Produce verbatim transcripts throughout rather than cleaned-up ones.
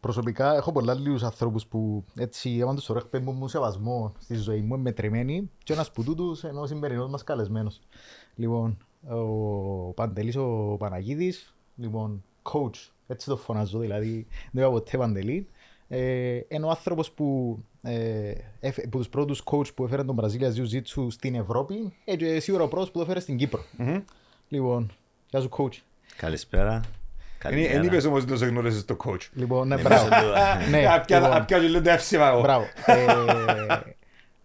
Προσωπικά έχω πολλά λίγους ανθρώπους που έτσι έμαν τους ωραίους πέμπουν σεβασμό στη ζωή μου, μετρημένοι και ένας που τούτους ενώ ο σημερινός μας καλεσμένος. Λοιπόν, ο Παντελής ο Παναγίδης, λοιπόν, coach, έτσι το φωνάζω, δηλαδή δεν είπα ποτέ Παντελή. Ε, ενώ ο άνθρωπος που, ε, που τους πρώτους coach που έφερε τον Brazilian Jiu-Jitsu στην Ευρώπη ε, και σίγουρα ο πρώτος που το έφερε στην Κύπρο. Mm-hmm. Λοιπόν, γεια σου coach. Καλησπέρα. Εν είπες όμως ότι δεν σε γνωρίζεις το coach. Λοιπόν, ναι, μπράβο. Απιά και λέω το εύσημα εγώ. Μπράβο.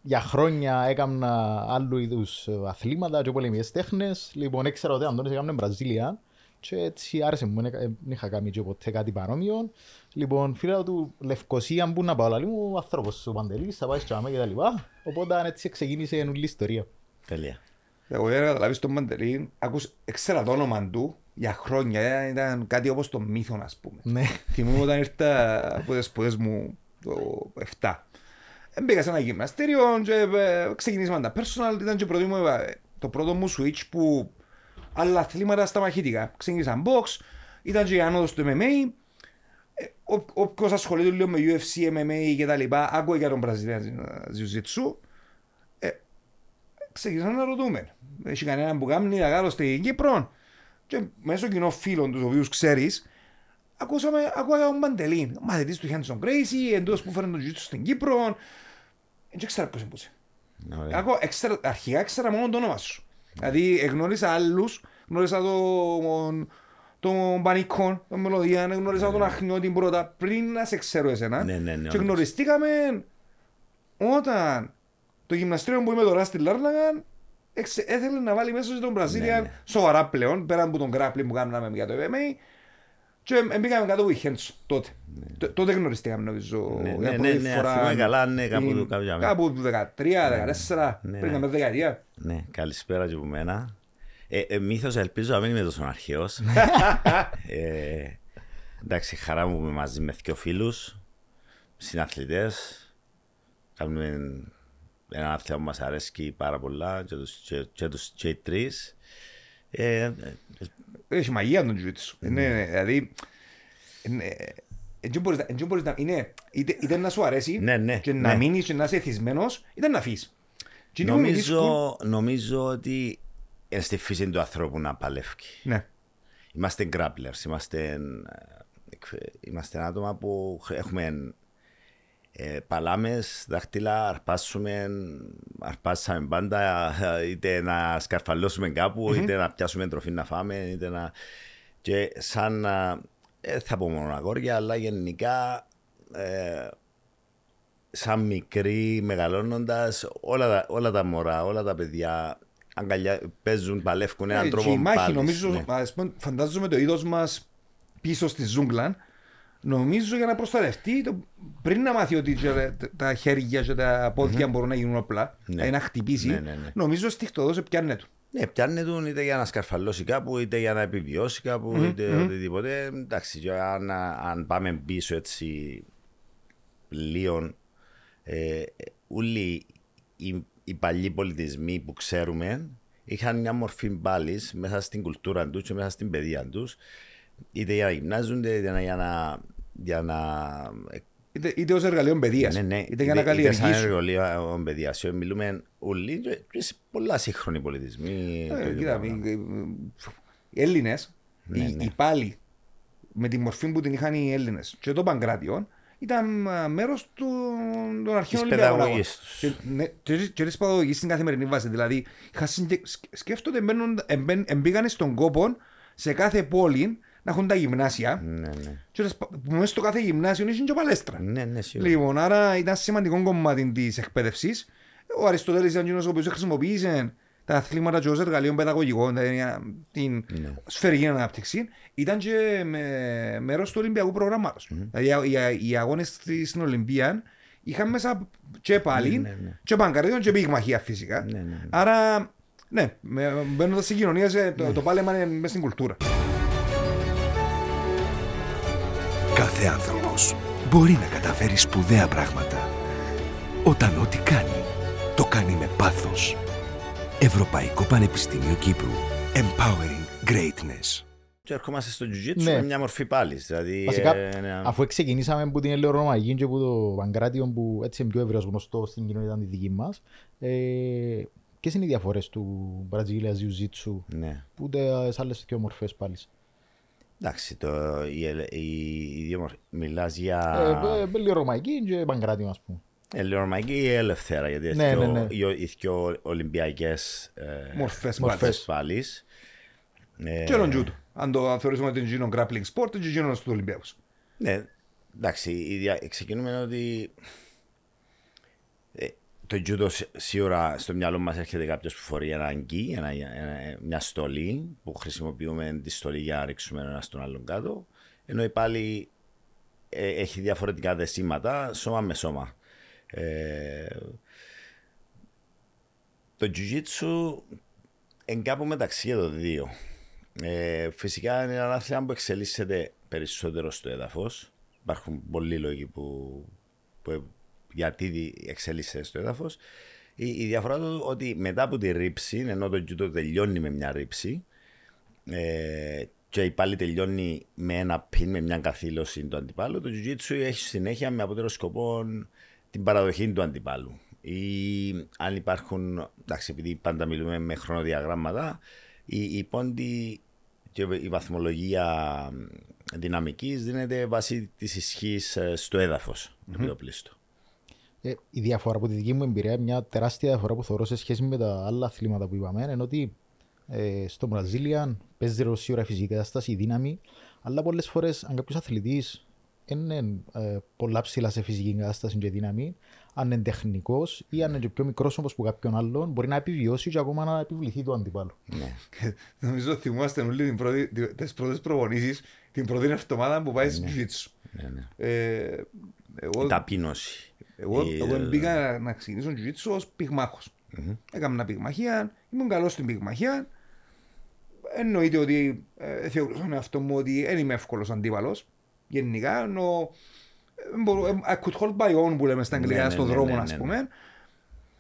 Για χρόνια έκανα άλλου είδους αθλήματα και πολεμικές τέχνες. Λοιπόν, έξερα ότι ο Αντώνης έκαναν Βραζίλια και έτσι άρεσε μου, δεν είχα κάνει και ποτέ κάτι παρόμοιο. Λοιπόν, φίλα του Λευκοσία μπουν να πάω, ο άνθρωπος ο Παντελής, θα πάει στο αμέ και τα λοιπά. Οπότε έτσι ξεκίνησε η νουλή ιστορία. Τέλεια. Εγώ δεν καταλαβείς τον Παντελή, έξερα το όνομα του. Για χρόνια ήταν κάτι όπως το μύθο, ας πούμε. Θυμούμαι όταν ήρθα από τις σπουδές μου το επτά. Μπήκα σε ένα γυμναστήριο και ξεκινήσαμε τα personal. Ήταν και το πρώτο μου switch που άλλα αθλήματα στα μαχητικά. Ξεκινήσαμε box, ήταν και η άνοδος του εμ εμ έι. Όποιος ασχολείται λίγο με γιου εφ σι, εμ εμ έι και τα λοιπά, άκουε για τον Brazilian Jiu-Jitsu. Ξεκινήσαμε να ρωτούμε. Έχει κανέναν που κάνει γάλο στην Κύπρο? Και μέσω κοινών φίλων τους οποίους ξέρεις, ακούσαμε τον Παντελή, ο μαθητής του Henson Gracie, εντός που φέρνει τον Jiu-Jitsu στην Κύπρο. Δεν ξέρω ποιος εμπούσε. Αρχικά ξέρω μόνο το όνομα σου. Δηλαδή γνώρισα άλλους, γνώρισα τον Πανικό, τον Μελωδία, γνώρισα τον Αχνιό την πρώτα, πριν να σε ξέρω εσένα. Και γνωριστήκαμε όταν το γυμναστήριο που είμαι τώρα στη Λάρναγκαν έθελε να βάλει μέσα στον Brazilian σοβαρά πλέον, πέραν από τον grappling που κάναμε για το εμ εμ έι. Και μπήκαμε κάτω από Henson τότε. Τότε γνωριστήκαμε, νομίζω. Ναι, ναι, ναι, αφήνουμε καλά, ναι, κάπου κάποια μέρα. Κάπου δεκατρία, δεκατέσσερα, πριν από δεκαετία. Ναι, καλησπέρα και από μένα. Μύθος, ελπίζω να μην είμαι τόσο αρχαίος. Εντάξει, χαρά μου που είμαι μαζί με δύο φίλους, συναθλητές. Κάνουμε ένα άθλημα που μας αρέσει πάρα πολλά και τους, και, και τους και τρεις. Ε, Έχει μαγεία τον Jiu-Jitsu. Δηλαδή, είτε να σου αρέσει ναι, ναι, και να ναι. μείνεις και να είσαι εθισμένος, είτε να αφήσεις. Νομίζω, νομίζω ότι είναι στη φύση του ανθρώπου να παλεύει. Ναι. Είμαστε grapplers, είμαστε, είμαστε άτομα που έχουμε... Ε, παλάμες, δάχτυλα, αρπάσουμε, αρπάσαμε πάντα, είτε να σκαρφαλώσουμε κάπου, mm-hmm. είτε να πιάσουμε τροφή να φάμε, είτε να... Και σαν, ε, θα πω μόνο αγόρια, αλλά γενικά, ε, σαν μικροί, μεγαλώνοντας, όλα, όλα τα μωρά, όλα τα παιδιά αγκαλιά, παίζουν, παλεύκουν έναν τρόπο πάλι. Και η μάχη, πάλης, νομίζω, ναι. ας πούμε, φαντάζομαι το είδος μας πίσω στη ζούγκλα. Νομίζω για να προστατευτεί, πριν να μάθει ότι τα χέρια και τα πόδια mm-hmm. μπορούν να γίνουν απλά, ναι. να χτυπήσει, ναι, ναι, ναι. νομίζω στιχτοδός πιάνε του. Ναι, πιάνε του είτε για να σκαρφαλώσει κάπου, είτε για να επιβιώσει κάπου, mm-hmm. είτε mm-hmm. οτιδήποτε. Εντάξει, αν, αν πάμε πίσω έτσι λίγο, ε, όλοι οι, οι παλιοί πολιτισμοί που ξέρουμε είχαν μια μορφή μπάλης μέσα στην κουλτούρα τους και μέσα στην παιδεία τους. Είτε για να γυμνάζονται, είτε για να... Για να... Είτε, είτε ως εργαλείο παιδείας, ναι, ναι. είτε, είτε για να καλλιεργήσουν. Είτε σαν εργαλείο παιδείας. Μιλούμε όλοι και σε πολλά σύγχρονοι πολιτισμοί. Ε, κοίτα, οι Έλληνες, ναι, οι, ναι. οι πάλι με τη μορφή που την είχαν οι Έλληνες και το Παγκράτιο, ήταν μέρος των αρχαίων Ολυμπιακών. Και της παιδαγωγής στην καθημερινή βάση. Δηλαδή, σκέφτονται, μπήκαν στον κόπο σε κάθε πόλη να έχουν τα γυμνάσια ναι, ναι. και μέσα στο κάθε γυμνάσιο είναι και παλέστρα. Ναι, ναι, λοιπόν, άρα ήταν σημαντικό κομμάτι της εκπαίδευσης. Ο Αριστοτέλης ήταν ο οποίος χρησιμοποίησε τα αθλήματα και ως εργαλείο παιδαγωγικό, την ναι. σφαιρική ανάπτυξη. Ήταν και με... μέρος του Ολυμπιακού προγράμματος. Mm-hmm. Δηλαδή οι αγώνες στην Ολυμπία είχαν μέσα και πάλι ναι, ναι, ναι. και παγκαρδιών και πυγμαχία φυσικά. Ναι, ναι, ναι. Άρα, ναι, μπαίνοντας στην κοινωνία, το, ναι. το πάλεμα είναι μέσα στην κουλτούρα. Κάθε άνθρωπος μπορεί να καταφέρει σπουδαία πράγματα, όταν ό,τι κάνει, το κάνει με πάθος, Ευρωπαϊκό Πανεπιστήμιο Κύπρου. Empowering Greatness. Και ερχόμαστε στο Jiu-Jitsu με μια μορφή πάλι. Δηλαδή, βασικά, ε, ναι. Αφού ξεκινήσαμε από την Ελαιορωμαϊκή και από το Παγκράτιον, που έτσι είναι πιο ευρέως γνωστό στην κοινότητα τη δική μας, ε, ποιες είναι οι διαφορές του Brazilian Jiu-Jitsu, ναι, που ούτε σε άλλες δύο μορφές πάλι? Εντάξει, το, οι, οι, οι δύο μορφές. Μιλάς για. Ε, Ελαιορωμαϊκή και Παγκράτιον, ας πούμε. Ελαιορωμαϊκή ή ελευθέρα, γιατί οι ναι, ναι, ναι. δύο Ολυμπιακές ε, μορφές πάλι. Και όλον τζούτο. Αν το θεωρήσουμε ότι είναι grappling sport, είναι γινόν στους Ολυμπιακούς. Ναι, εντάξει, ξεκινούμε ότι ε, το judo σίγουρα στο μυαλό μας έρχεται κάποιος που φορεί ένα αγκί, ένα, ένα, μια στολή, που χρησιμοποιούμε τη στολή για να ρίξουμε ένα στον άλλον κάτω, ενώ πάλι ε, έχει διαφορετικά δεσίματα, σώμα με σώμα. Ε, το jiu-jitsu είναι κάπου μεταξύ των δύο. Ε, φυσικά είναι ένα θέμα που εξελίσσεται περισσότερο στο έδαφος. Υπάρχουν πολλοί λόγοι που, που γιατί εξελίσσεται στο έδαφος. Η, η διαφορά του ότι μετά από τη ρήψη, ενώ το judo τελειώνει με μια ρήψη ε, και πάλι τελειώνει με ένα πιν, με μια καθήλωση του αντιπάλου, το jiu-jitsu έχει συνέχεια με αποτέλεσμα σκοπό την παραδοχή του αντιπάλου. Ή αν υπάρχουν, εντάξει, επειδή πάντα μιλούμε με χρονοδιαγράμματα, Η, η πόντη και η βαθμολογία δυναμικής δίνεται βάσει της ισχύς στο έδαφος, mm-hmm. το πλήστο. Ε, η διαφορά από τη δική μου εμπειρία, μια τεράστια διαφορά που θεωρώ σε σχέση με τα άλλα αθλήματα που είπαμε, είναι ότι ε, στο Brazilian παίζει ρωσίωρα φυσική κατάσταση, η δύναμη, αλλά πολλές φορές αν κάποιος αθλητής είναι ε, πολλά ψηλά σε φυσική κατάσταση και δύναμη, αν είναι τεχνικός ή αν είναι πιο μικρός όπως που κάποιον άλλον, μπορεί να επιβιώσει και ακόμα να επιβληθεί του αντιπάλου. Ναι. Νομίζω ότι θυμόμαστε όλοι τις πρώτες προπονήσεις την πρώτη εβδομάδα που πάει στο jiu-jitsu. Η ταπείνωση. Εγώ μπήκα να ξεκινήσω jiu-jitsu ως πυγμάχος. Έκανα μια πυγμαχία, ήμουν καλός στην πυγμαχία. Εννοείται ότι θεωρούσα τον εαυτό μου ότι δεν είμαι εύκολος αντίπαλος. Γενικά, ενώ I could hold my own που λέμε στα αγγλικά, στον δρόμο, ας πούμε.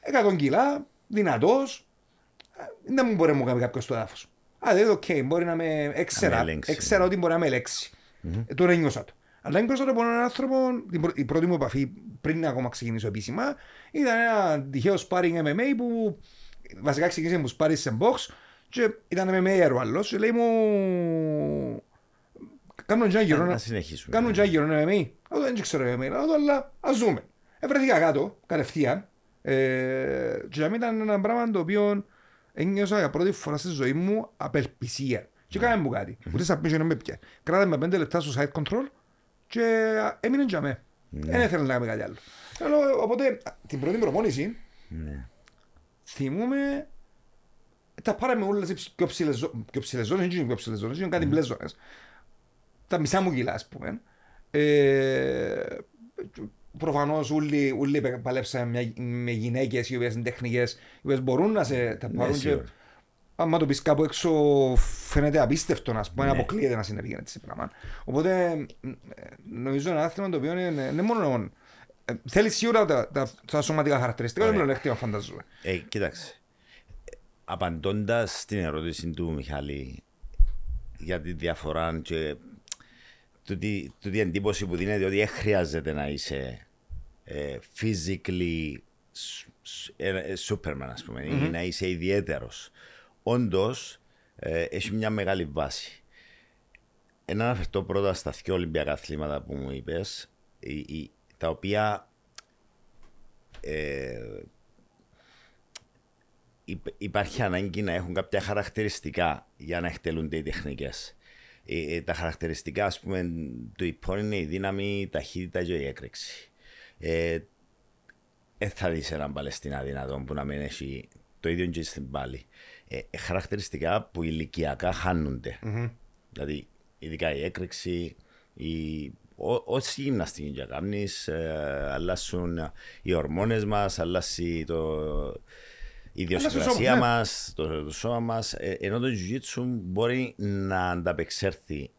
Εκατόν κιλά, δυνατός. Δεν μου μπορεί να μου κάνει κάποιος στο έδαφος. Α, δεν είναι οκ, μπορεί να με εξέρα ότι μπορεί να με ελέξει. Τώρα ένιωσα το. Αλλά ένιωσα το από έναν άνθρωπο, η πρώτη μου επαφή πριν ακόμα ξεκινήσω επίσημα, ήταν ένα τυχαίο sparring εμ εμ έι που βασικά ξεκίνησε μου sparring σε box και ήταν εμ εμ έι ο άλλος και λέει μου... Κάνουν τζάκι γερόν εμ εμ έι, δεν ξέρω εμ εμ έι, αλλά ας δούμε. Βρέθηκα κάτω, κατευθείαν, και ήταν ένα πράγμα το οποίο ένιωσα για πρώτη φορά στη ζωή μου απελπισία. Και κάναμε μου κάτι, ούτε στα πίσω να με πια. Κράταμε πέντε λεπτά στο side control και έμεινε για μέ. Δεν ήθελα να κάνουμε κάτι άλλο. Οπότε την πρώτη προπόνηση θυμούμε τα πάραμε όλες τις πιο ψηλές ζώνες, είναι πιο ψηλές ζώνες, είναι κάτι μπλες ζώνες. Τα μισά μου κιλά, ας πούμε. Ε, προφανώς όλοι, όλοι παλέψαμε με γυναίκες οι οποίες είναι τεχνικές, οι οποίες μπορούν να σε τα πάρουν. Ναι, και, άμα το πεις κάπου έξω, φαίνεται απίστευτο, ας πούμε, ναι, αποκλείεται να συνέβη έτσι πράγμα. Οπότε, νομίζω ένα άθλημα το οποίο είναι, είναι μόνο. Ε, θέλει σίγουρα τα, τα, τα σωματικά χαρακτηριστικά, δεν πλεονέκτημα, φαντάζομαι. Ε, κοίταξε. Απαντώντας στην ερώτηση του Μιχάλη για τη διαφορά και τούτη η εντύπωση που δίνεται ότι δεν χρειάζεται να είσαι ε, physically ε, superman, ας πούμε, mm-hmm. ή να είσαι ιδιαίτερος. Όντως, ε, έχει μια μεγάλη βάση. Ένα αναφερθώ πρώτα στα δύο Ολυμπιακά αθλήματα που μου είπες, η, η, τα οποία ε, υπάρχει ανάγκη να έχουν κάποια χαρακτηριστικά για να εκτελούνται οι τεχνικές. Τα χαρακτηριστικά, ας πούμε, του υπόν είναι η δύναμη, η ταχύτητα και η έκρηξη. Δεν ε, θα δεις έναν Παλαιστινά δυνατόν που να μην έχει το ίδιο και στην πάλη. Ε, χαρακτηριστικά που ηλικιακά χάνονται. Mm-hmm. Δηλαδή, ειδικά η έκρηξη, η... όσοι γυμναστική για κάμνης, ε, αλλάσουν οι ορμόνες μας, αλλάσει το... η ιδιοσυγκρασία μας, το, το σώμα μας, ε, ενώ το jiu-jitsu μπορεί να ανταπεξέρθει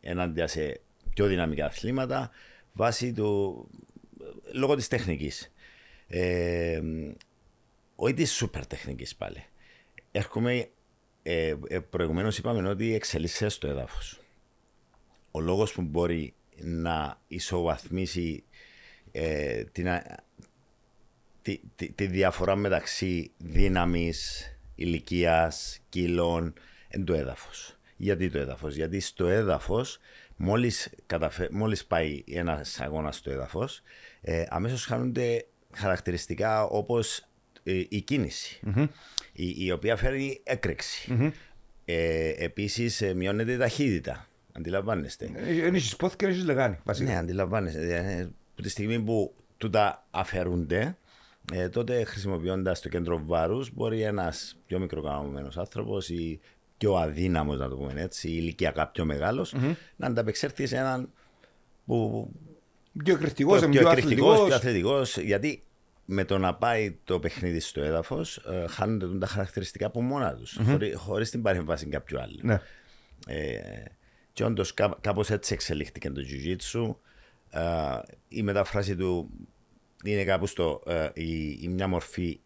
ενάντια σε πιο δυναμικά αθλήματα βάσει του, λόγω της τεχνικής. Ε, όχι της σούπερ τεχνικής πάλι. Έρχομαι, ε, ε, προηγουμένως είπαμε ότι εξελίσσεται στο έδαφος. Ο λόγος που μπορεί να ισοβαθμίσει ε, την, τη, τη, τη διαφορά μεταξύ δύναμης, ηλικίας, κιλών, εν το έδαφος. Γιατί το έδαφος? Γιατί στο έδαφος, μόλις, καταφε... μόλις πάει ένας αγώνας στο έδαφος, ε, αμέσως χάνονται χαρακτηριστικά όπως ε, η κίνηση, mm-hmm. η, η οποία φέρνει έκρηξη. Mm-hmm. Ε, επίσης, ε, μειώνεται η ταχύτητα. Αντιλαμβάνεστε. Ενίσχυση πόθη και ενίσχυση λεγάνη. Ναι, αντιλαμβάνεστε. Από τη στιγμή που τούτα αφαιρούνται, ε, τότε χρησιμοποιώντας το κέντρο βάρους, μπορεί ένας πιο μικροκαμωμένος άνθρωπος ή πιο αδύναμος, να το πούμε έτσι, ηλικιακά πιο μεγάλος, mm-hmm. να ανταπεξέλθει σε έναν που... πιο εκρηκτικός, πιο, πιο, πιο αθλητικός. Γιατί με το να πάει το παιχνίδι στο έδαφος, ε, χάνονται τα χαρακτηριστικά από μόνα τους, mm-hmm. χωρί, χωρίς την παρέμβαση κάποιου άλλου. Ναι. Ε, και όντως κά, κάπως έτσι εξελίχθηκε το Jiu-Jitsu. Ε, η μεταφράση του είναι κάπου στο, ε, η, η μια μορφή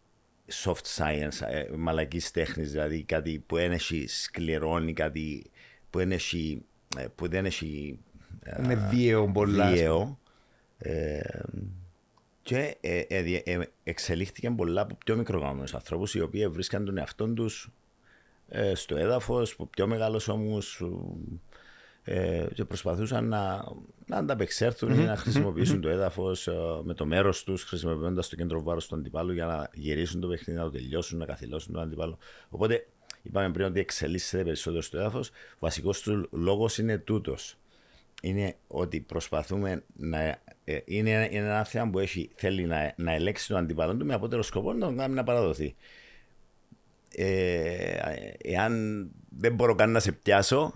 soft science, ε, μαλακής τέχνης, δηλαδή κάτι που δεν έχει σκληρώνει, κάτι που, ένεχει, ε, που δεν έχει ε, είναι βίαιο πολλά. Βίαιο, ε, και ε, ε, ε, εξελίχθηκαν πολλά από πιο μικρογαμμένους ανθρώπους, οι οποίοι βρίσκαν τον εαυτόν τους ε, στο έδαφος, πιο μεγάλος όμως, ε, και προσπαθούσαν να, να ανταπεξέλθουν, mm-hmm. να χρησιμοποιήσουν mm-hmm. το έδαφος ε, με το μέρος τους, χρησιμοποιώντας το κέντρο βάρους του αντιπάλου για να γυρίσουν το παιχνίδι, να το τελειώσουν, να καθυλώσουν τον αντιπάλο. Οπότε είπαμε πριν ότι εξελίσσεται περισσότερο στο έδαφος. Ο βασικός του λόγος είναι τούτος. Είναι ότι προσπαθούμε να. Ε, είναι ένα, είναι ένα θέμα που έχει, θέλει να, να ελέγξει τον αντιπαλό του με απότερο σκοπό να τον κάνει να παραδοθεί. Ε, εάν δεν μπορώ καν να σε πιάσω,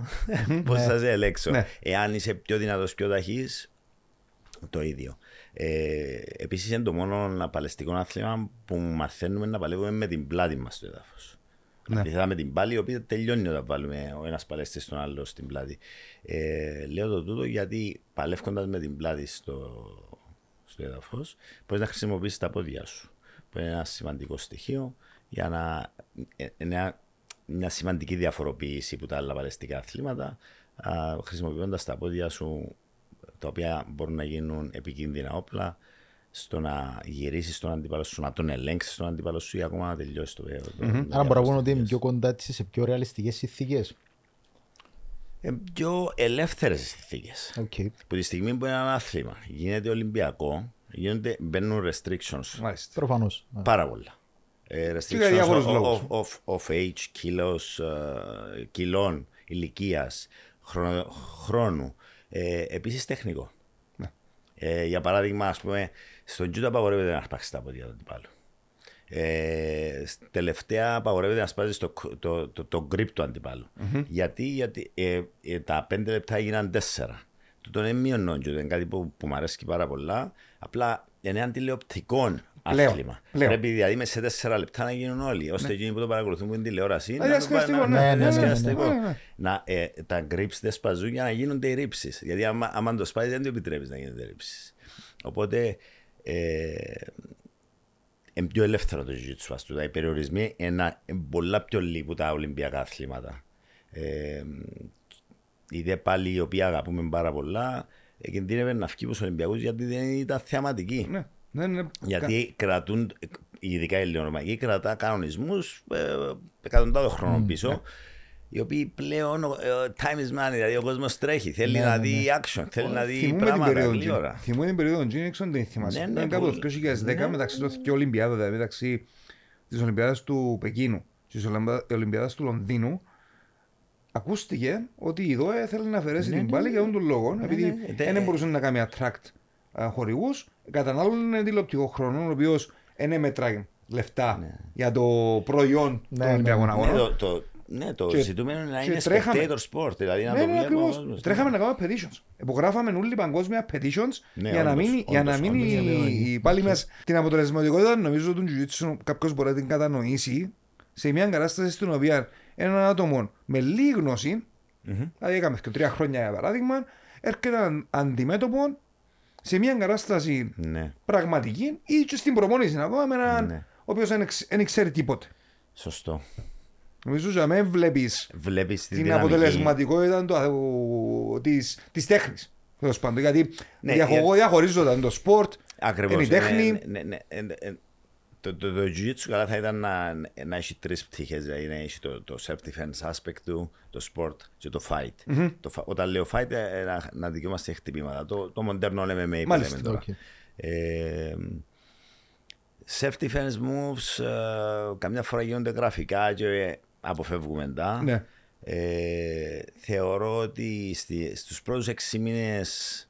πώς θα σε ελέγξω? Εάν είσαι πιο δυνατός, πιο ταχύς, το ίδιο. Ε, επίσης είναι το μόνο παλαιστικό άθλημα που μαθαίνουμε να παλεύουμε με την πλάτη μας στο έδαφος. Ναι. Αντίθετα με την πάλη, η οποία τελειώνει όταν βάλουμε ο ένας παλαιστής στον άλλο στην πλάτη. Ε, λέω το τούτο γιατί παλεύοντας με την πλάτη στο, στο έδαφος, μπορείς να χρησιμοποιήσεις τα πόδια σου, που είναι ένα σημαντικό στοιχείο για να, μια, μια σημαντική διαφοροποίηση που τα άλλα παλαιστικά αθλήματα, χρησιμοποιώντας τα πόδια σου, τα οποία μπορούν να γίνουν επικίνδυνα όπλα, στο να γυρίσεις τον αντίπαλο σου, να τον ελέγξεις τον αντίπαλο σου ή ακόμα να τελειώσεις το βέβαιο. Mm-hmm. Άρα μπορώ να πω ότι είναι πιο κοντά σε πιο ρεαλιστικές συνθήκες. Ε, πιο ελεύθερες συνθήκες. Okay. Που τη στιγμή που είναι ένα άθλημα γίνεται ολυμπιακό, γίνονται, μπαίνουν restrictions. Μάλιστα. Προφανώς. Πάρα πολλά. Ε, restrictions of, of, of age, kilos, uh, κιλών, ηλικίας, χρόνο, χρόνου. Ε, επίσης τεχνικό. Ε, για παράδειγμα, ας πούμε, στον τζούτο απαγορεύεται να αρπάξει τα πόδια του αντιπάλου. Ε, τελευταία απαγορεύεται να σπάζει το, το, το, το grip του αντιπάλου. Mm-hmm. Γιατί, γιατί ε, ε, τα πέντε λεπτά έγιναν τέσσερα. Τούτο είναι μειονόν, είναι κάτι που, που μου αρέσει πάρα πολλά. Απλά είναι ένα τηλεοπτικό άθλημα. Πρέπει δηλαδή μέσα σε τέσσερα λεπτά να γίνουν όλοι, ώστε εκείνοι που το παρακολουθούν που είναι τηλεόραση να τα grips δεν σπαζούν για να γίνονται οι ρήψεις. Γιατί άμα το σπάζει δεν το επιτρέπεις να γίνονται ρήψεις. Οπότε είναι πιο ελεύθερο το Jiu-Jitsu. Οι περιορισμοί είναι πολλά πιο λίγου τα Ολυμπιακά αθλήματα. Η δε πάλι η οποία αγαπούμε πάρα πολλά κινδύνευε να φύγει από τους Ολυμπιακούς γιατί δεν ήταν θεαματική. Ναι, ναι, ναι. Γιατί κρατούν, ειδικά οι ελληνομαχοί, κρατά κανονισμούς ε, εκατοντάδων χρόνων mm, πίσω, ναι. Οι οποίοι πλέον ε, time is money, δηλαδή ο κόσμος τρέχει, θέλει ναι, να δει ναι. action, θέλει ο, να δει πράγματα όλη ώρα. Θυμούμε την περίοδο των Τζίνιξον, δεν θυμάσαι. Ναι, ναι, ήταν κάπου το δύο χιλιάδες δέκα μεταξύ των δύο Ολυμπιάδων, δηλαδή μεταξύ της Ολυμπιάδας του Πεκίνου και της Ολυμπιάδας του Λονδίνου. Ακούστηκε ότι η ΔΟΕ θέλει να αφαιρέσει ναι, την πάλη ναι, για αυτόν τον λόγο, ναι, επειδή δεν ναι, μπορούσε να κάνει attract χορηγούς, κατανάλωνε τηλεοπτικό χρόνο, ο οποίος δεν μέτραγε λεφτά ναι. για το προϊόν ναι, των Ολυμπιακών ναι, Αγώνων. Ναι, το, το, ναι, το και, ζητούμενο είναι να είναι spectator sport, δηλαδή να ναι, το ναι, ακριβώς, ναι. Τρέχαμε να κάνουμε petitions. Υπογράφαμε όλοι παγκόσμια petitions ναι, για, όντως, για όντως, να μείνει πάλι μέσα. Την αποτελεσματικότητα νομίζω ότι τον Jiu-Jitsu κάποιος μπορεί να την κατανοήσει σε μια κατάσταση στην οποία έναν άτομο με λίγη γνώση, mm-hmm. δηλαδή έκαμε και τρία χρόνια για παράδειγμα, έρχεται αντιμέτωπο σε μια κατάσταση ναι. πραγματική ή και στην προπόνηση ακόμα με έναν ναι. ο οποίος δεν ξέρει τίποτε. Σωστό. Νομίζω ότι δεν βλέπεις, βλέπεις την δυναμική, αποτελεσματικότητα της τέχνης. Γιατί ναι, διαχωρίζονταν το σπορτ, είναι η τέχνη. Ναι, ναι, ναι, ναι, ναι. Το, το, το Jiu-Jitsu καλά θα ήταν να, να έχει τρεις πτυχές, δηλαδή να έχει το, το self-defense aspect του, το sport και το fight. Mm-hmm. Το, όταν λέω fight, να, να δικαιούμαστε χτυπήματα. Το, το μοντέρνο εμ εμ έι που λέμε τώρα. Okay. Ε, self-defense moves, ε, καμιά φορά γίνονται γραφικά και αποφεύγουμε τα. Ναι. Ε, θεωρώ ότι στη, στους πρώτους έξι μήνες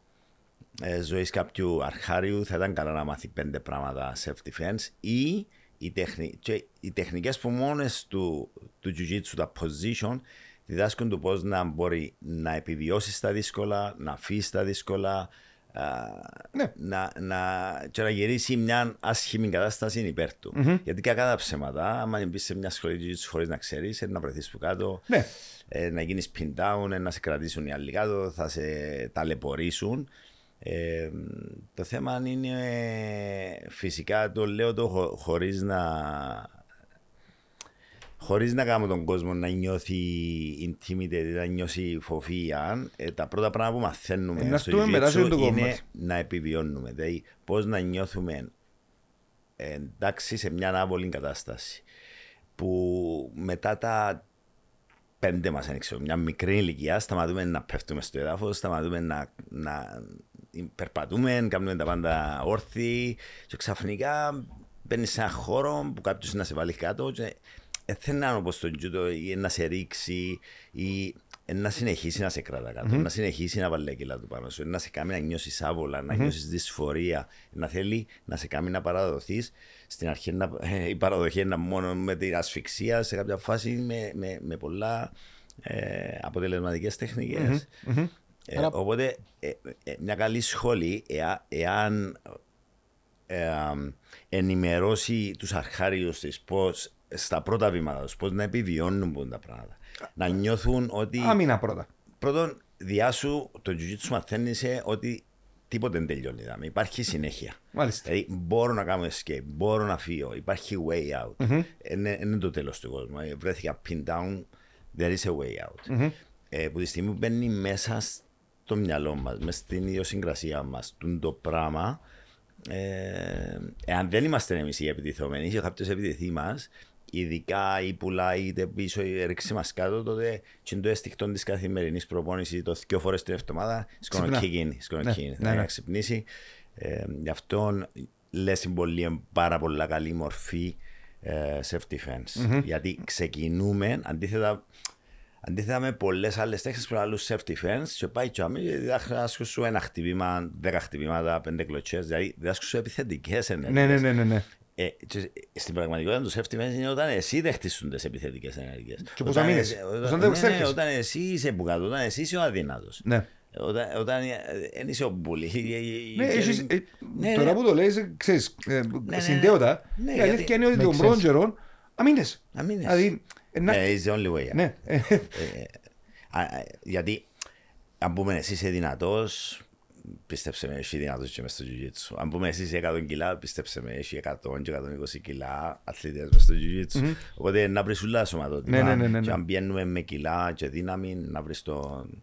ζωής κάποιου αρχάριου θα ήταν καλά να μάθει πέντε πράγματα self-defense ή οι, τεχνι... οι τεχνικές που μόνες του, του jiu-jitsu, τα position, διδάσκουν του πώς να μπορεί να επιβιώσει στα δύσκολα, να αφήσει τα δύσκολα, ναι, να, να... και να γυρίσει μια άσχημη κατάσταση υπέρ του. Mm-hmm. Γιατί κακά τα ψέματα, άμα μπεις σε μια σχολή jiu-jitsu χωρίς να ξέρεις, να βρεθείς που κάτω, ναι, να γίνεις pin down, να σε κρατήσουν οι άλλοι κάτω, θα σε ταλαιπωρήσουν. Ε, το θέμα είναι, φυσικά το λέω το χω, χωρίς να χωρίς να κάνω τον κόσμο να νιώθει intimidated, να νιώσει φοβία. ε, τα πρώτα πράγματα που μαθαίνουμε ε, στο jiu-jitsu είναι να επιβιώνουμε, δηλαδή πώς να νιώθουμε εντάξει σε μια άβολη κατάσταση που μετά τα πέντε μας ανοίξω, μια μικρή ηλικιά σταματούμε να πέφτουμε στο έδαφος, σταματούμε να, να περπατούμε, κάνουμε τα πάντα όρθιοι και ξαφνικά μπαίνεις σε έναν χώρο που κάποιος να σε βάλει κάτω και δεν είναι όπως το τζούτο ή να σε ρίξει ή να συνεχίσει να σε κρατά κάτω, mm-hmm, να συνεχίσει να βάλει κιλά του πάνω σου, να σε κάνει να νιώσεις άβολα, να mm-hmm νιώσεις δυσφορία, να θέλει να σε κάνει να παραδοθείς. Στην αρχή να, η παραδοχή είναι μόνο με την ασφυξία, σε κάποια φάση με, με, με πολλά ε, αποτελεσματικές τεχνικές. Mm-hmm. Mm-hmm. Ε, οπότε ε, ε, μια καλή σχόλη, εάν... εάν ε, ενημερώσει τους αρχάριους της πώς στα πρώτα βήματα τους, πώς να επιβιώνουν τα πράγματα. Να νιώθουν ότι... Άμυνα πρώτα. Πρώτον, διά σου, το jiu-jitsu μαθαίνεσαι ότι τίποτε δεν τελειώνει. Δηλαδή. Υπάρχει συνέχεια. Μάλιστα. Δηλαδή, μπορώ να κάνω escape, μπορώ να φύγω, υπάρχει way out. Mm-hmm. Είναι, είναι το τέλος του κόσμου. Βρέθηκα pin down, there is a way out. Mm-hmm. Ε, που τη στιγμή που μπαίνει μέσα στο μυαλό μας, μέσα στην ιδιοσυγκρασία μας, το πράγμα, Ε, εάν δεν είμαστε εμείς οι επιτιθόμενοι ή κάποιος επιτιθεί μας, ειδικά ή πουλά είτε πίσω ή ρίξει μας κάτω, τότε είναι το αισθηκτό της καθημερινής προπόνησης, το δύο φορές την εβδομάδα σκονοκίνη, σκονοκίνη, ναι, ναι, να ξυπνήσει. Ε, γι' αυτό λες πολύ πάρα πολλά καλή μορφή ε, self-defense. Mm-hmm. Γιατί ξεκινούμε αντίθετα, αντίθετα με πολλές άλλες τέχνες που είναι άλλους self-defense και πάει και αμήν διδάσκω σου ένα χτυπήμα, δέκα χτυπήματα, πέντε κλωτσιές, δηλαδή διδάσκω σου επιθετικές ενέργειες. Ναι, ναι, ναι, ναι. Ε, στην πραγματικότητα το self-defense είναι όταν εσύ δέχτησουν τις επιθετικές ενέργειες. Και όταν, όταν, μήνες, όταν, ναι, ναι, ναι, όταν εσύ είσαι που κάτω, όταν εσύ είσαι ο αδύνατος. Ναι. Όταν, όταν εν είσαι ο μπουλί. Ναι, και... ναι, τώρα ναι, που το λέει, ξέρεις, ε, ναι, συνδέοντα, ναι, ναι, η αλήθεια είναι ότι των πρόγερων αμήνες. It's the only way. Ναι. Γιατί αν πούμε εσύ είσαι δυνατός, πίστεψε με, είσαι δυνατός και μες στο jiu-jitsu. Αν πούμε εσύ είσαι εκατό κιλά, πίστεψε με, είσαι εκατό και εκατόν είκοσι κιλά αθλητές μες στο jiu-jitsu. Οπότε να βρεις ουλά σωματότυπα και αν πιένουμε με κιλά και δύναμη να βρεις τον...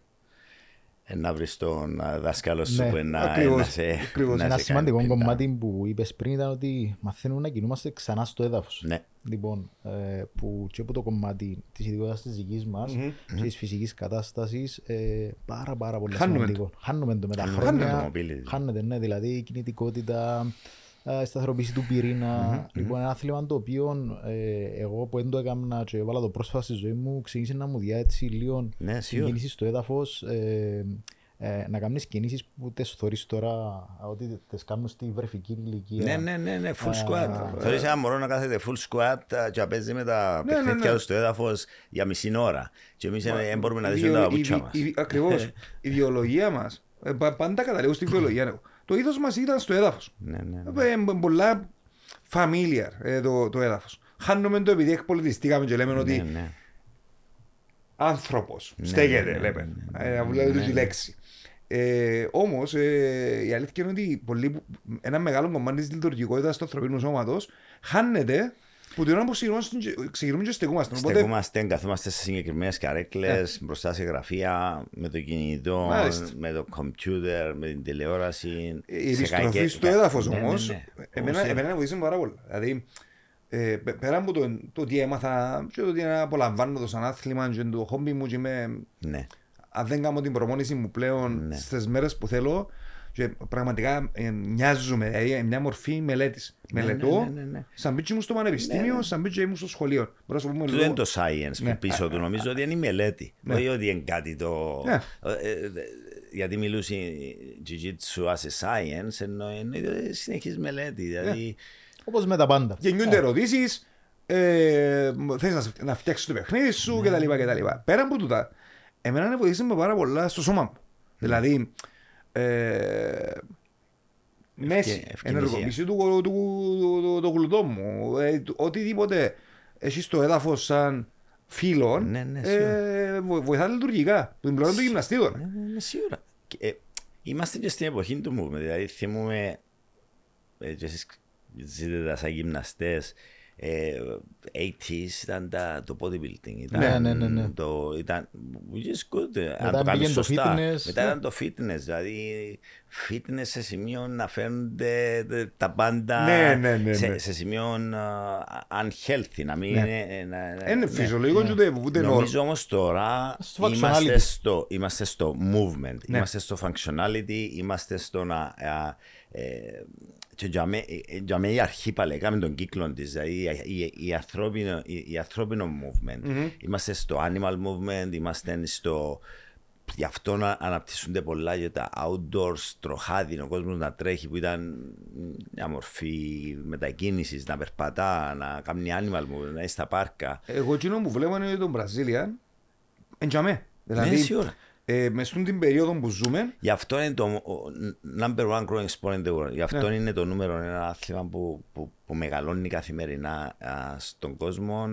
να βρεις τον δάσκαλο σου, ναι, που να, ακριβώς, να σε, ακριβώς, να ένα σε σημαντικό κομμάτι που είπες πριν ήταν ότι μαθαίνουμε να κινούμαστε ξανά στο έδαφος. Ναι. Λοιπόν, ε, που και από το κομμάτι της ειδικότητας της δικής μας, mm-hmm, και της φυσικής κατάστασης, ε, πάρα πάρα πολύ σημαντικό. Χάνουμε το με τα χρόνια, χάνεται, ναι, δηλαδή η κινητικότητα, η σταθεροποίηση του πυρήνα. Mm-hmm. Λοιπόν, ένα άθλημα το οποίο ε, εγώ που δεν το έκανα και έβαλα το πρόσφατα στη ζωή μου, ξεκίνησε να μου διά έτσι λίγο ναι, συγκινήσεις στο έδαφος, ε, ε, να κάνεις κινήσεις που τες θωρείς τώρα ότι τες κάνουν στη βρεφική ηλικία. Ναι, ναι, ναι, ναι, full squat. Θωρείς ένα μωρό να κάθεται full squat και να παίζει με τα παιχνίδια του στο έδαφος για μισή ώρα και εμείς δεν μπορούμε να δείσουμε τα παπούτσια μας. Ακριβώς, η βιολογία μας, πάντα καταλήγω στη βιολογία. Το είδος μας ήταν στο έδαφος. Ναι, ναι, ναι. Ε, πολλά familiar ε, το, το έδαφος. Χάνουμε το επειδή εκπολιτιστήκαμε και λέμε ναι, ότι ναι, άνθρωπος ναι, στέκεται, ναι, λέμε. Ναι, ναι, ε, ναι, ναι, τη λέξη. Ε, όμως ε, η αλήθεια είναι ότι πολύ, ένα μεγάλο κομμάτι της λειτουργικότητας του ανθρωπίνου σώματος χάνεται Που την ώρα που ξεκινούμε και στεγούμαστε. Στεγούμαστε, οπότε... καθόμαστε σε συγκεκριμένες καρέκλες, yeah. μπροστά σε γραφεία, με το κινητό, Μάλιστα. με το κομπιούτερ, με την τηλεόραση. Η επιστροφή κα... στο έδαφος ναι, όμως, ναι, ναι. εμένα, εμένα, εμένα βοήθησε πάρα πολύ. Δηλαδή, ε, πέρα από το, το ότι έμαθα, και το ότι απολαμβάνω το σαν άθλημα, και το χόμπι μου, και είμαι, ναι. αν δεν κάνω την προπόνηση μου πλέον ναι. στις μέρες που θέλω, και πραγματικά ε, μοιάζουμε, ε, μια μορφή μελέτης. Ναι, μελετώ, ναι, ναι, ναι, ναι. σαν πίτσι μου στο πανεπιστήμιο, ναι, ναι. σαν πίτσι μου στο σχολείο. Του δεν λίγο... είναι το science ναι. που πίσω του, νομίζω ότι είναι η μελέτη. Ναι. Όχι ότι είναι κάτι το... Ναι. Γιατί μιλούσε Jiu-Jitsu as a science, ενώ συνεχής μελέτη. Δηλαδή... Ναι. Όπως με τα πάντα. Γεννιούνται yeah. ερωτήσεις, ε, θες να φτιάξεις το παιχνίδι σου ναι. κτλ. κτλ. Πέρα από τούτα, εμένα να βοηθήσει με πάρα πολλά στο σώμα μου. Mm. Δηλαδή, Ε, μέση, ενεργοποίηση του, του, του, του, του, του γλουτό μου, ε, το, οτιδήποτε εσύ στο έδαφος σαν φίλον ναι, ναι, ε, βοηθά λειτουργικά την πλευρά του γυμναστήτων. Ναι, ναι, ναι, σίγουρα. Ε, είμαστε και στην εποχή του movement, δηλαδή θυμούμε ε, και εσείς ζείτε τα σαν γυμναστές ε, ογδόντα ήταν τα, το bodybuilding, ήταν, ναι, ναι, ναι, ναι. Το, ήταν which is good, μετά αν το κάνεις σωστά. Fitness, μετά ναι. ήταν το fitness, δηλαδή fitness σε σημείο να φαίνονται τα πάντα ναι, ναι, ναι, σε, ναι. σε σημείο uh, unhealthy, να μην ναι. είναι... Να, είναι ναι. φυσιολογικό ναι. ούτε ναι. Νομίζω όμως τώρα στο είμαστε, στο, είμαστε στο movement, ναι. είμαστε στο functionality, είμαστε στο να... Uh, uh, και για μένα η αρχή πάλι, κάμε τον κύκλο της, δηλαδή η ανθρώπινο movement. Mm-hmm. Είμαστε στο animal movement, είμαστε στο... Γι' αυτό να αναπτύσσονται πολλά για τα outdoors, τροχάδι, ο κόσμος να τρέχει που ήταν μια μορφή μετακίνησης, να περπατά, να κάνει animal movement, να είσαι στα πάρκα. Εγώ εκείνο που βλέπω είναι τον Brazilian, εν για μένα. Δηλαδή... Ναι, Ε, μες την περίοδο που ζούμε. Γι' αυτό είναι το number one growing sport in the world. Γι' αυτό yeah. είναι το νούμερο ένα άθλημα που, που, που μεγαλώνει καθημερινά α, στον κόσμο.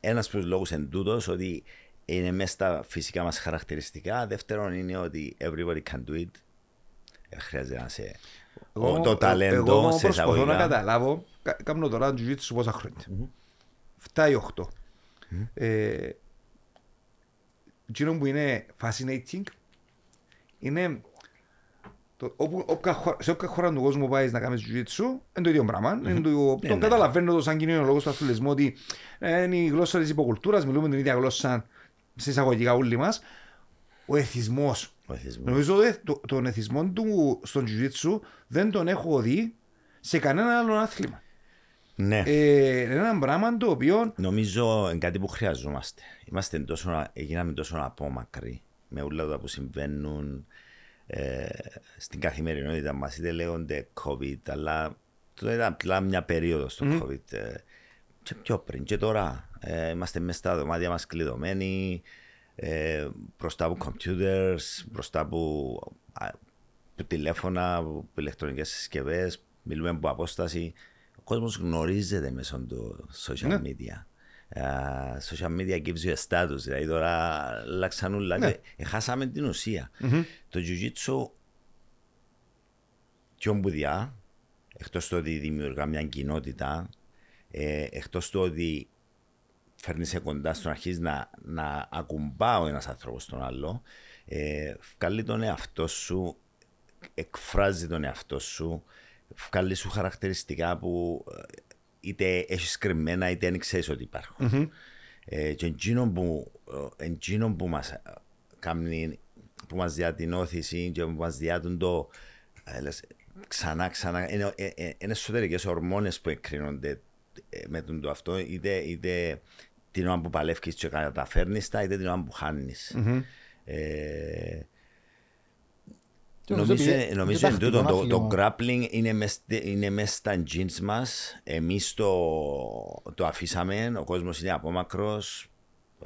Ένας από τους λόγους εν τούτος ότι είναι μέσα στα φυσικά μας χαρακτηριστικά. Δεύτερον είναι ότι everybody can do it. Χρειάζεται να σε... Εγώ, το ταλέντο εγώ, εγώ, σε εισαγωγικά. Εγώ προσπαθώ να καταλάβω. Κα, κάνω τώρα Jiu-Jitsu πόσα χρόνια. Mm-hmm. εφτά ή οκτώ. Mm-hmm. Ε, Εκείνο που είναι fascinating είναι το, όπου, όποια, σε όποια χώρα του κόσμου πάει να κάνει Jiu-Jitsu, είναι το ίδιο πράγμα. Mm-hmm. Το, yeah, τον yeah. καταλαβαίνω σαν κοινωνιολόγο του αθλητισμού ότι ε, είναι η γλώσσα τη υποκουλτούρα, μιλούμε την ίδια γλώσσα σε εισαγωγικά όλοι μας. Ο εθισμός. Νομίζω ότι το, τον εθισμό του στον Jiu-Jitsu δεν τον έχω δει σε κανένα άλλο άθλημα. Ναι. Ε, ένα πράγμα το οποίο. Νομίζω είναι κάτι που χρειαζόμαστε. Είμαστε τόσο, έγιναμε τόσο απόμακροι με όλα τα που συμβαίνουν ε, στην καθημερινότητα μας. Είτε λέγονται COVID, αλλά τότε ήταν απλά μια περίοδο στο mm-hmm. COVID. Ε, και πιο πριν, και τώρα. Ε, είμαστε μέσα στα δωμάτια μας κλειδωμένοι, ε, μπροστά από computers, μπροστά από, από τηλέφωνα, από ηλεκτρονικές συσκευές. Μιλούμε από απόσταση. Ο κόσμος γνωρίζεται μέσω του social ναι. media. Uh, social media gives you a status, δηλαδή τώρα αλλάξαν όλα ναι. και χάσαμε την ουσία. Mm-hmm. Το Jiu-Jitsu και ομπουδιά, εκτός του ότι δημιουργά μια κοινότητα, ε, εκτός του ότι φέρνει σε κοντά στον αρχής να, να ακουμπά ο ένας άνθρωπος τον άλλο, ε, βγάλει τον εαυτό σου, εκφράζει τον εαυτό σου, βγάλει σου χαρακτηριστικά που είτε έχεις κρυμμένα είτε δεν ξέρεις ότι υπάρχουν. Mm-hmm. Ε, και εκείνο που, που μας κάνει, που μας διά την όθηση και που μας διάτουν το ξανά ξανά, είναι, ε, ε, είναι εσωτερικές ορμόνες που εκκρίνονται με τον το αυτό, είτε, είτε την ώρα που παλεύεις και καταφέρνεις τα, είτε την ώρα που χάνεις. Mm-hmm. Ε, Νομίζω ότι το, το grappling είναι μέσα στα jeans μας. Εμείς το, το αφήσαμε, ο κόσμος είναι απόμακρος.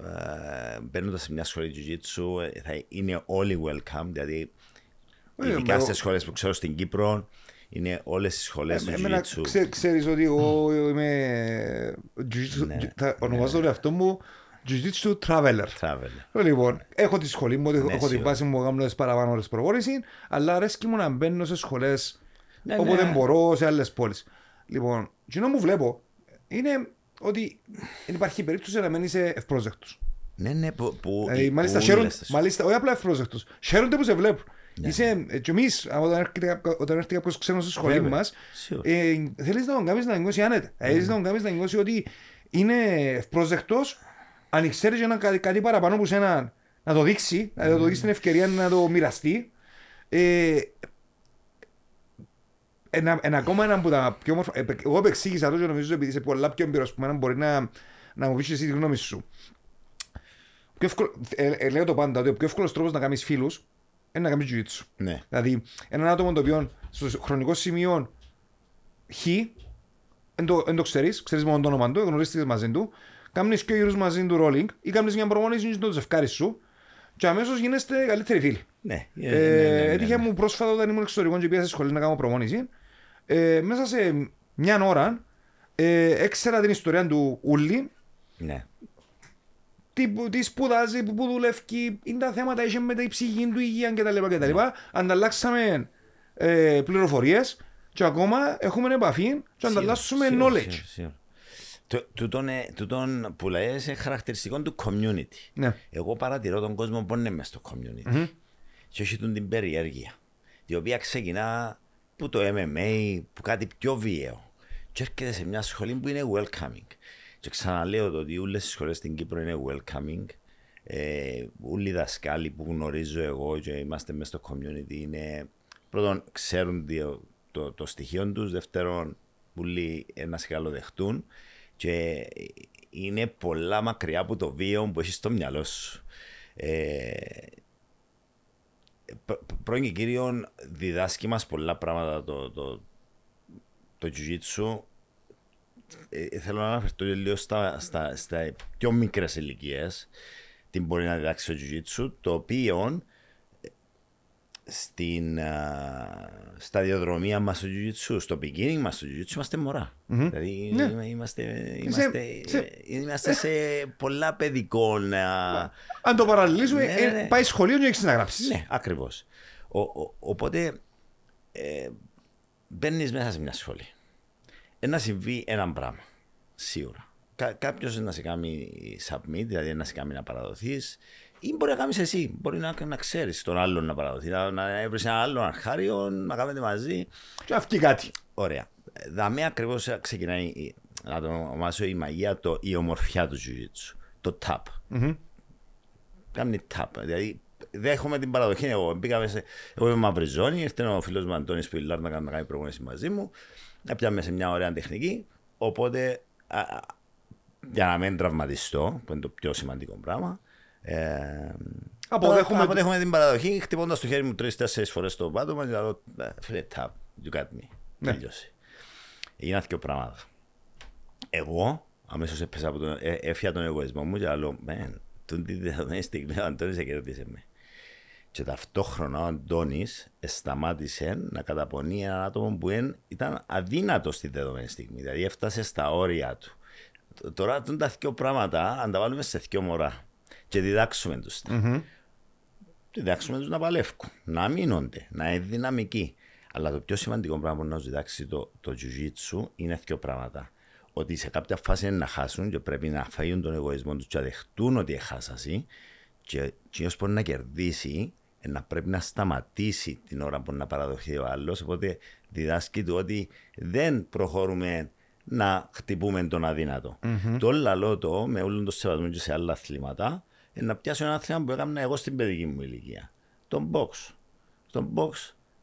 Ε, Μπαίνοντας σε μια σχολή Jiu-Jitsu θα είναι όλοι welcome. Δηλαδή, ε, ειδικά εγώ... στις σχολές που ξέρω στην Κύπρο, είναι όλες οι σχολές ε, του εμένα, Jiu-Jitsu. Ξέ, ξέρεις ότι εγώ είμαι... Jiu-Jitsu, ναι, θα ονομάζω τον ναι. εαυτό μου Jiu-Jitsu Traveler. Traveler. Λοιπόν, ναι. έχω τη σχολή μου, ναι, έχω την βάση μου, κάνω τις παραπάνω ώρες προπόνηση, αλλά αρέσκει μου να μπαίνω σε σχολές ναι, όποτε ναι. μπορώ, σε άλλες πόλεις. Λοιπόν, κοινό μου βλέπω, είναι ότι δεν υπάρχει περίπτωση να μην είσαι ευπρόσδεκτος. Ναι, ναι, που, που, ε, μάλιστα, που χαίρον, μάλιστα, όχι απλά ευπρόσδεκτος. Χαίρονται που σε βλέπουν. Ναι. Είσαι, ε, και εμείς, όταν έρχεται κάποιος ξένος στη σχολή μας, ε, θέλεις να τον κάνεις να νιώσει άνετα. Mm. Θέλεις να τον κάνεις να νιώσει ότι είναι ευπρόσδεκτος, αν ξέρεις κάτι, κάτι παραπάνω που σένα, να το δείξει, mm. να το δείξει την ευκαιρία να το μοιραστεί. Ε, Ένα, ένα ακόμα ένα από τα πιο όμορφα. Εγώ επεξήγησα το και νομίζω επειδή είσαι πολλά πιο εμπειρός που μπορεί να, να μου πεις εσύ τη γνώμη σου. Ευκολο, ε, ε, λέω το πάντα ότι ο πιο εύκολος τρόπος να κάνεις φίλους είναι να κάνεις jiu-jitsu. Ναι. Δηλαδή, έναν άτομο το οποίο στο χρονικό σημείο χ, δεν το, το ξέρεις, ξέρεις μόνο το όνομα του, γνωρίζεις μαζί του, κάνεις και γύρους μαζί του rolling ή κάνεις μια προπόνηση στο ζευκάρι σου και αμέσως γίνεστε καλύτεροι φίλοι. Ναι, ναι, ναι, ναι, ναι. Έτυχε μου πρόσφατα όταν ήμουν εξωτερικών και πήγα στη σχολή να κάνω προπόνηση. Ε, μέσα σε μια ώρα ε, έξερα την ιστορία του Ούλη. Ναι. Τι, τι σπουδάζει, που δουλεύει, είναι τα θέματα, είχε με την ψυχή του, υγεία κτλ. κτλ. Ναι. Ανταλλάξαμε ε, πληροφορίες και ακόμα έχουμε επαφή και ανταλλάσσουμε knowledge. Σίγουρα, σίγουρα. Τούτον που λέει είναι χαρακτηριστικό του community. Ναι. Εγώ παρατηρώ τον κόσμο που είναι μέσα στο community. Mm-hmm. Και όχι την περιέργεια, η οποία ξεκινά που το εμ εμ έι, που κάτι πιο βίαιο. Και έρχεται σε μια σχολή που είναι welcoming. Και ξαναλέω το ότι όλες οι σχολές στην Κύπρο είναι welcoming. Ε, όλοι οι δασκάλοι που γνωρίζω εγώ και είμαστε μέσα στο community είναι πρώτον ξέρουν το, το, το στοιχείο τους, δεύτερον πολλοί ένας καλοδεχτούν. Και είναι πολλά μακριά από το βίο που έχεις στο μυαλό σου. Ε, πρώην και κύριον, διδάσκει μας πολλά πράγματα το, το, το jiu-jitsu. Ε, θέλω να αναφερθώ λίγο στα, στα, στα πιο μικρές ηλικίες, τι μπορεί να διδάξει το jiu-jitsu, το οποίο στην uh, σταδιοδρομία μας του jiu-jitsu, στο beginning μας του jiu-jitsu, είμαστε μωρά. Mm-hmm. Δηλαδή ναι. είμαστε, είμαστε, σε... είμαστε σε πολλά παιδικών. Uh... Αν το παραλληλήσουμε, ναι, ναι. πάει σχολείο και έχεις να γράψεις. Ναι, ακριβώς. Ο, ο, οπότε ε, μπαίνεις μέσα σε μια σχολή. Να συμβεί ένα πράγμα, σίγουρα. Κα, κάποιος να σε κάνει submit, δηλαδή να σε κάνει να παραδοθείς. Ή μπορεί να κάνεις εσύ, μπορεί να, να ξέρεις τον άλλον να παραδοθεί, να, να έβρεις έναν άλλον αρχάριο, να κάνετε μαζί. Και αυτή κάτι. Ωραία. Δαμέ ακριβώς ξεκινάει, να το ονομάσω η μαγεία, το, η ομορφιά του jiu-jitsu, το tap. Mm-hmm. Κάνει tap, δηλαδή δέχομαι την παραδοχή. Εγώ πήγαμε σε, εγώ είμαι μαυριζόνη, ήρθε ο φίλος μου Αντώνης Πιλάρ να κάνει προπόνηση μαζί μου, να πιάμε σε μια ωραία τεχνική, οπότε α, α, για να μην τραυματιστώ, που είναι το πιο σημαντικό πράγμα, Ε, αποδέχομαι, αποδέχομαι το... την παραδοχή χτυπώντας το χέρι μου τρεις-τέσσερις φορές στο πάτωμα και λέω φίλε τάπ, you got me, ναι. τελειώσει. Έγιναν δύο πράγματα. Εγώ αμέσως έπαιζα από τον, έφυγα τον εγωισμό μου και λέω man, τον τη δεδομένη στιγμή ο Αντώνης εκαιρώτησε με. Και ταυτόχρονα ο Αντώνης σταμάτησε να καταπονεί έναν άτομο που ήταν αδύνατο στη δεδομένη στιγμή, δηλαδή έφτασε στα όρια του. Τώρα τα δύο πράγματα αν τα βάλουμε σε δύο μωρά και διδάξουμε τους. Mm-hmm. Διδάξουμε τους να παλεύουν, να μείνονται, να είναι δυναμικοί. Αλλά το πιο σημαντικό πράγμα που να τους διδάξει το, το jiu-jitsu είναι δύο πράγματα. Ότι σε κάποια φάση είναι να χάσουν και πρέπει να φαΐουν τον εγωισμό τους και να δεχτούν ότι έχασασαι. Και ποιος μπορεί να κερδίσει, να πρέπει να σταματήσει την ώρα που να παραδοχθεί ο άλλος. Οπότε διδάσκει του ότι δεν προχωρούμε να χτυπούμε τον αδύνατο. Mm-hmm. Το λαλό το με όλον το σεβασμό και σε άλλα αθλήματα. Να πιάσω ένα θέμα που έκανα εγώ στην παιδική μου ηλικία. Τον box. Τον box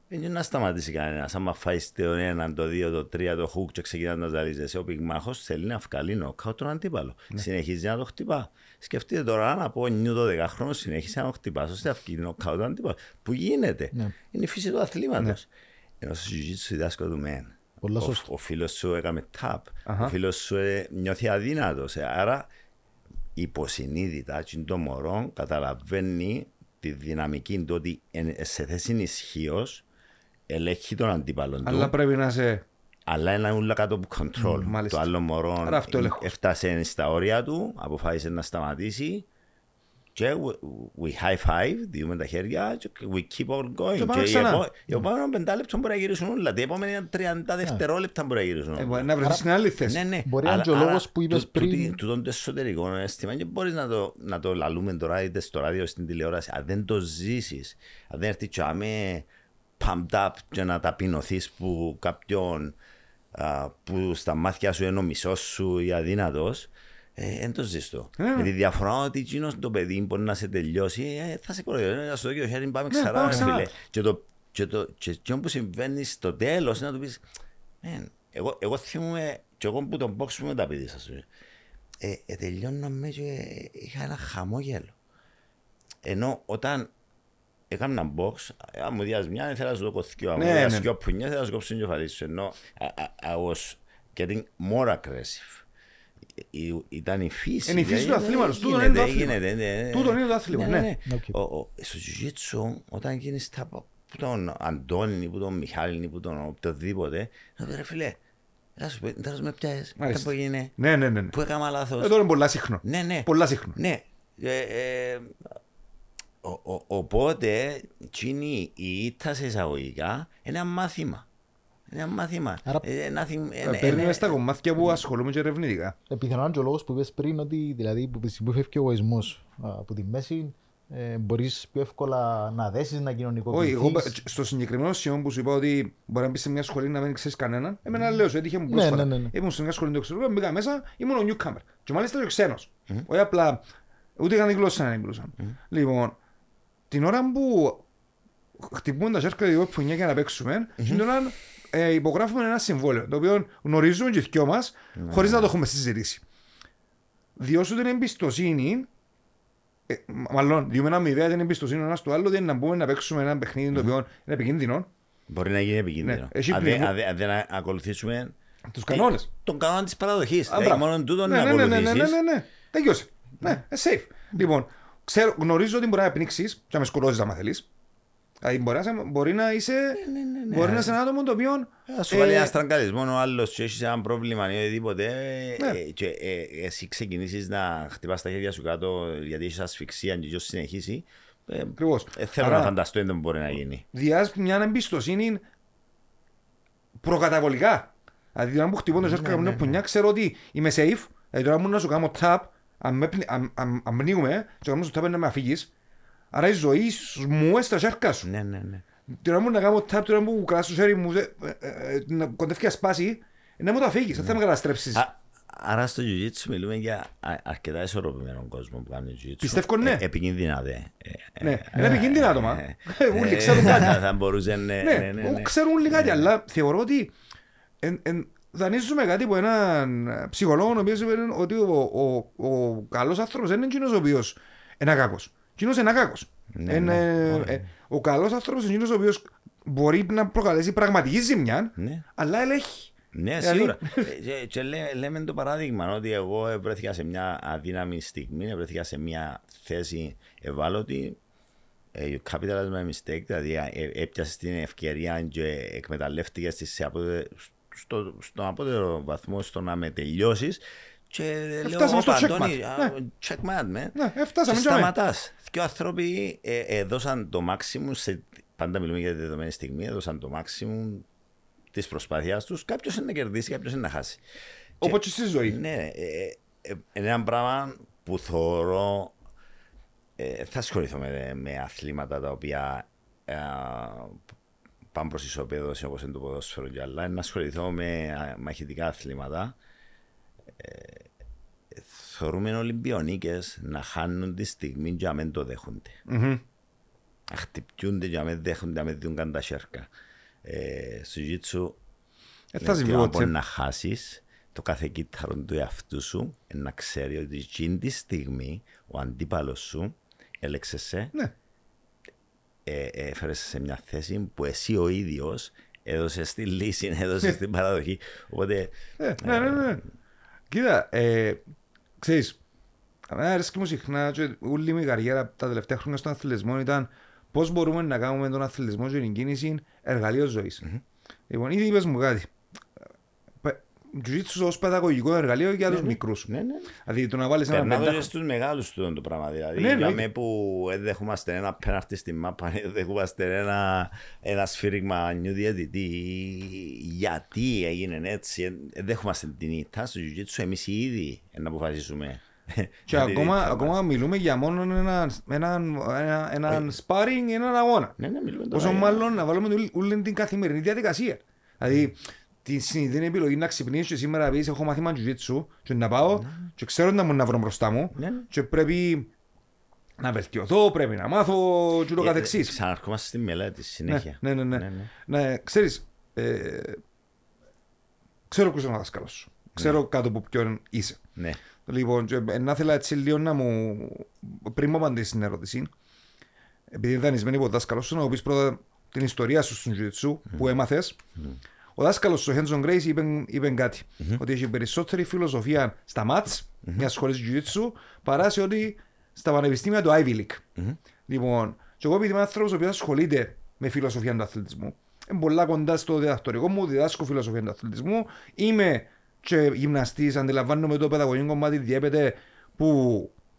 δεν είναι να σταματήσει κανένα. Άμα φάει το ένα, το δύο, το τρία, το hook και ξεκινά να ζαλίζεσαι. Ο πυγμάχος θέλει να βγάλει νοκάουτ τον αντίπαλο. Ναι. Συνεχίζει να το χτυπά. Σκεφτείτε τώρα να πω νιου δώδεκα χρόνο συνέχισε να το χτυπά. Ώστε να βγει νοκάουτ τον αντίπαλο. Που γίνεται. Ναι. Είναι η φύση του αθλήματος. Ναι. Ενώ στο jiu-jitsu διδάσκω του μεν. Ο, ο φίλος σου έκαμε tap. Uh-huh. Ο φίλος σου ε, νιώθει αδύνατος. Άρα υποσυνείδητα το μωρό καταλαβαίνει τη δυναμική του ότι σε θέση ισχύος ελέγχει τον αντίπαλο του. Αλλά πρέπει να σε... Αλλά είναι όλα κάτω από control. Mm, το άλλο μωρό έφτασε στα όρια του, αποφάσισε να σταματήσει. και we high five, διούμε τα χέρια και we keep on going. Και οι επόμενοι πέντε λεπτά μπορεί να γυρίσουν όλα, οι επόμενοι τριάντα δευτερόλεπτα μπορεί να γυρίσουν όλα. Να βρεθείς στην άλλη θέση. Μπορεί να είναι ο λόγος που είπες πριν. Τούτο το εσωτερικό αίσθημα και μπορείς να το λαλούμε τώρα είτε στο ράδιο, στην τηλεόραση. Αν δεν το ζήσεις, αν δεν έρθει και αμέ pumped up και να ταπεινωθείς που κάποιον που στα μάτια σου είναι ο μισός σου ή αδύνατος, δεν το ζήσω. Με τη διαφορά ότι εκείνος το παιδί μπορεί να σε τελειώσει, θα σε κοροϊδεύει, να σου δώσει το χέρι, πάμε ξανά, φίλε. Και αυτό που συμβαίνει στο τέλος είναι να του πεις, εγώ θυμούμαι, και εγώ που τον box μου με τα παιδί σας, τελειώναμε και είχα ένα χαμόγελο. Ενώ όταν έκανα box, αν μου διάζει μια, ήθελα να σου δω δύο, αν μου διάζει δυο πουνιές, ήθελα να σου κόψω την κεφαλή σου. Ενώ I was getting more aggressive. Ήταν η φύση. Είναι η φύση του αθλήματος. Τούτον είναι το αθλήμα. Τούτον είναι το αθλήμα, ναι. Στο Jiu-Jitsu, όταν γίνεις από τον Αντώνη, από τον Μιχάλη, από τον οποιοδήποτε, να πει ρε φίλε, τέλος με πιάσεις, κάτι που έγινε, που έκανα λάθος. Εδώ είναι πολλά συχνό. Πολλά συχνό. Ναι. Οπότε, εκείνη η ήττα σε εισαγωγικά, ένα μάθημα. Είναι μάθημα. Παίρνουμε στα κομμάτια που ασχολούμαι και ερευνητικά. Πιθανόν και ο λόγος που είπες πριν ότι δηλαδή που φεύγει ο εγωισμός από τη μέση μπορείς πιο εύκολα να δέσεις, να κοινωνικοποιηθείς. Στο συγκεκριμένο σημείο που σου είπα ότι μπορεί να μπεις σε μια σχολή να μην ξέρεις κανέναν, εμένα λέω σου, έτυχε μου πρόσφατα. Ήμουν σε μια σχολή του εξωτερικού, μπήκα μέσα, ήμουν ο newcomer. Και μάλιστα ο ξένος. Όχι απλά, ούτε καν τη γλώσσα να μιλούσαν. Λοιπόν, την ώρα που χτυπούμε τα σέρκα δυο πουνιά για να παίξουμε, Ε, υπογράφουμε ένα συμβόλαιο το οποίο γνωρίζουμε και οι δυο μας ναι. χωρίς να το έχουμε συζητήσει. Διώσου την εμπιστοσύνη, ε, μάλλον διούμε ένα μηδέα την εμπιστοσύνη ο ένας του άλλου, δεν να μπούμε να παίξουμε ένα παιχνίδι mm-hmm. το οποίο είναι επικίνδυνο. Μπορεί να γίνει επικίνδυνο. Αν δεν ακολουθήσουμε τους κανόνες. Τον κανόνα της παραδοχής. Δηλαδή, μόνο τούτον να ακολουθήσεις. Ναι, ναι, ναι, ναι. Τελειώσε. Ναι, safe. Λοιπόν, γνωρίζω ότι μπορεί να πνίξεις και να με σκοτώσεις άμα θέλεις. Μπορεί να είσαι ένα άτομο το οποίο. Σου βάλει ένα στραγγαλισμό, ο άλλος και έχεις ένα πρόβλημα ή οτιδήποτε. Και εσύ ξεκινήσεις να χτυπάς τα χέρια σου κάτω γιατί έχεις ασφυξία και ποιος συνεχίσει. Ακριβώς. Θέλω να φανταστώ δεν μπορεί να γίνει. Διάζει μια εμπιστοσύνη προκαταβολικά. Δηλαδή, τώρα που χτυπώνω το σέρκα μου, πουνιά, ξέρω ότι είμαι safe. Δηλαδή, τώρα μου να σου κάνω tap, αν πνίγουμε, και κάνω tap να με αφήγεις. Άρα η ζωή μου στα σέρκα σου. Ναι, ναι, ναι. Τώρα μου να κάνω tap, τώρα μου κρατάς το χέρι μου, να κοντεύει να σπάσει, να μου το αφήγεις, δεν θα με καταστρέψεις. Άρα στο Jiu-Jitsu μιλούμε για αρκετά ισορροπημένο κόσμο που κάνει Jiu-Jitsu. Πιστεύω ναι. Επικίνδυνα δε. Ναι, είναι επικίνδυνα άτομα. Ούλοι ξέρουν κάτι. Θα μπορούσαν, ναι, ναι, ναι. Ξέρουν λιγάκι, αλλά θεωρώ ότι δανείζουμε κάτι από έναν ψυχολόγο ο οποίος είπε ότι ο καλός άνθρωπος δεν είναι εκείνος ο οποίος είναι κακός. Εκείνος είναι άκακος. Ναι, ναι, ε, ναι. Ο καλός άνθρωπος είναι εκείνος ο οποίος μπορεί να προκαλέσει πραγματική ζημιά, ναι. αλλά ελέγχει. Ναι, δηλαδή... σίγουρα. και, και λέ, λέμε το παράδειγμα ότι εγώ βρέθηκα σε μια αδύναμη στιγμή, βρέθηκα σε μια θέση ευάλωτη. You capitalized my mistake, δηλαδή έπιασες την ευκαιρία και εκμεταλλεύτηκες σε απότε... στο, στον απότερο βαθμό στο να με τελειώσεις. Και λέω στο Αντώνη, checkmate, και σταματάς. Δυο άνθρωποι έδωσαν το maximum, πάντα μιλούμε για τη δεδομένη στιγμή, έδωσαν το maximum της προσπάθειας τους. Κάποιος είναι να κερδίσει, κάποιος είναι να χάσει. Όπως και στη ζωή. Ναι, είναι ένα πράγμα που θεωρώ, θα ασχοληθώ με αθλήματα τα οποία πάνε προς ισοπαίδωση όπως είναι το ποδόσφαιρο και άλλα, να ασχοληθώ με μαχητικά αθλήματα. Θεωρούμε Ολυμπιονίκες να χάνουν τη στιγμή και να μην το δέχονται. Mm-hmm. Να χτυπιούνται και να μην δέχονται, να μην δουν καν τα σέρκα. Ε, στο Jiu-Jitsu, ε, να χάσεις το κάθε κύτταρο του εαυτού σου, να ξέρει ότι εκείνη τη στιγμή ο αντίπαλος σου έλεξε σε, ναι. ε, έφερες σε μια θέση που εσύ ο ίδιος έδωσες τη λύση, έδωσες την παραδοχή. Οπότε, ε, ναι, ναι, ναι. Κοίτα, ε, ξέρεις, εμένα αρέσκει μου συχνά και όλη μου η καριέρα τα τελευταία χρόνια στον αθλητισμό ήταν πώς μπορούμε να κάνουμε τον αθλητισμό και την κίνηση εργαλείο ζωής. Mm-hmm. Λοιπόν, ήδη είπες μου κάτι. Jiu-Jitsu ως παιδαγωγικό εργαλείο για τους μικρούς. Ναι, ναι. Δηλαδή το να βάλεις ένα πεντά... Περνάδω και στους μεγάλους του το πράγμα. Δηλαδή ναι, ναι, ναι. Που δεχόμαστε ένα πέναρτη στη μάπα, δεχόμαστε ένα, ένα σφύριγμα νιου διαιτητή. Γιατί έγινε έτσι, δεχόμαστε την ήττα στο Jiu-Jitsu εμείς ήδη να αποφασίσουμε. Και ακόμα, ακόμα μιλούμε για μόνο έναν ένα, ένα, ένα sparring, έναν αγώνα. Ναι, ναι, όσο μάλλον να βάλουμε όλη την καθημερινή διαδικασία. Δηλαδή την συνειδητή επιλογή να ξυπνήσω και σήμερα πεις έχω μάθημα Jiu-Jitsu και να πάω και ξέρω να μου να βρω μπροστά μου και πρέπει να βελτιωθώ, πρέπει να μάθω και το καθεξής. Ξαναρχόμαστε στη μελέτη συνέχεια. Ναι, ναι, ναι. Ναι, ξέρεις, ξέρω ποιος είναι ο δάσκαλος σου. Ξέρω κάτω από ποιον είσαι. Λοιπόν, να ήθελα έτσι λίγο να μου, πριν μου απαντήσεις την ερώτηση, επειδή είναι δανεισμένη από ο δάσκαλος σου, να μου πεις πρώτα την ιστορία σου στον Jiu-Jitsu που έμαθες. Ο δάσκαλος του Henson Grace είπε, είπε κάτι. Mm-hmm. Ότι έχει περισσότερη φιλοσοφία στα μάτς mm-hmm. μιας σχολής Jiu-Jitsu παρά σε ότι στα πανεπιστήμια του Ivy League. Mm-hmm. Λοιπόν, και εγώ επειδή είμαι άνθρωπος ο οποίος ασχολείται με φιλοσοφία του αθλητισμού, είμαι πολλά κοντά στο διδακτορικό μου, διδάσκω φιλοσοφία του αθλητισμού, είμαι και γυμναστής, αντιλαμβάνομαι το παιδαγωγικό κομμάτι διέπεται που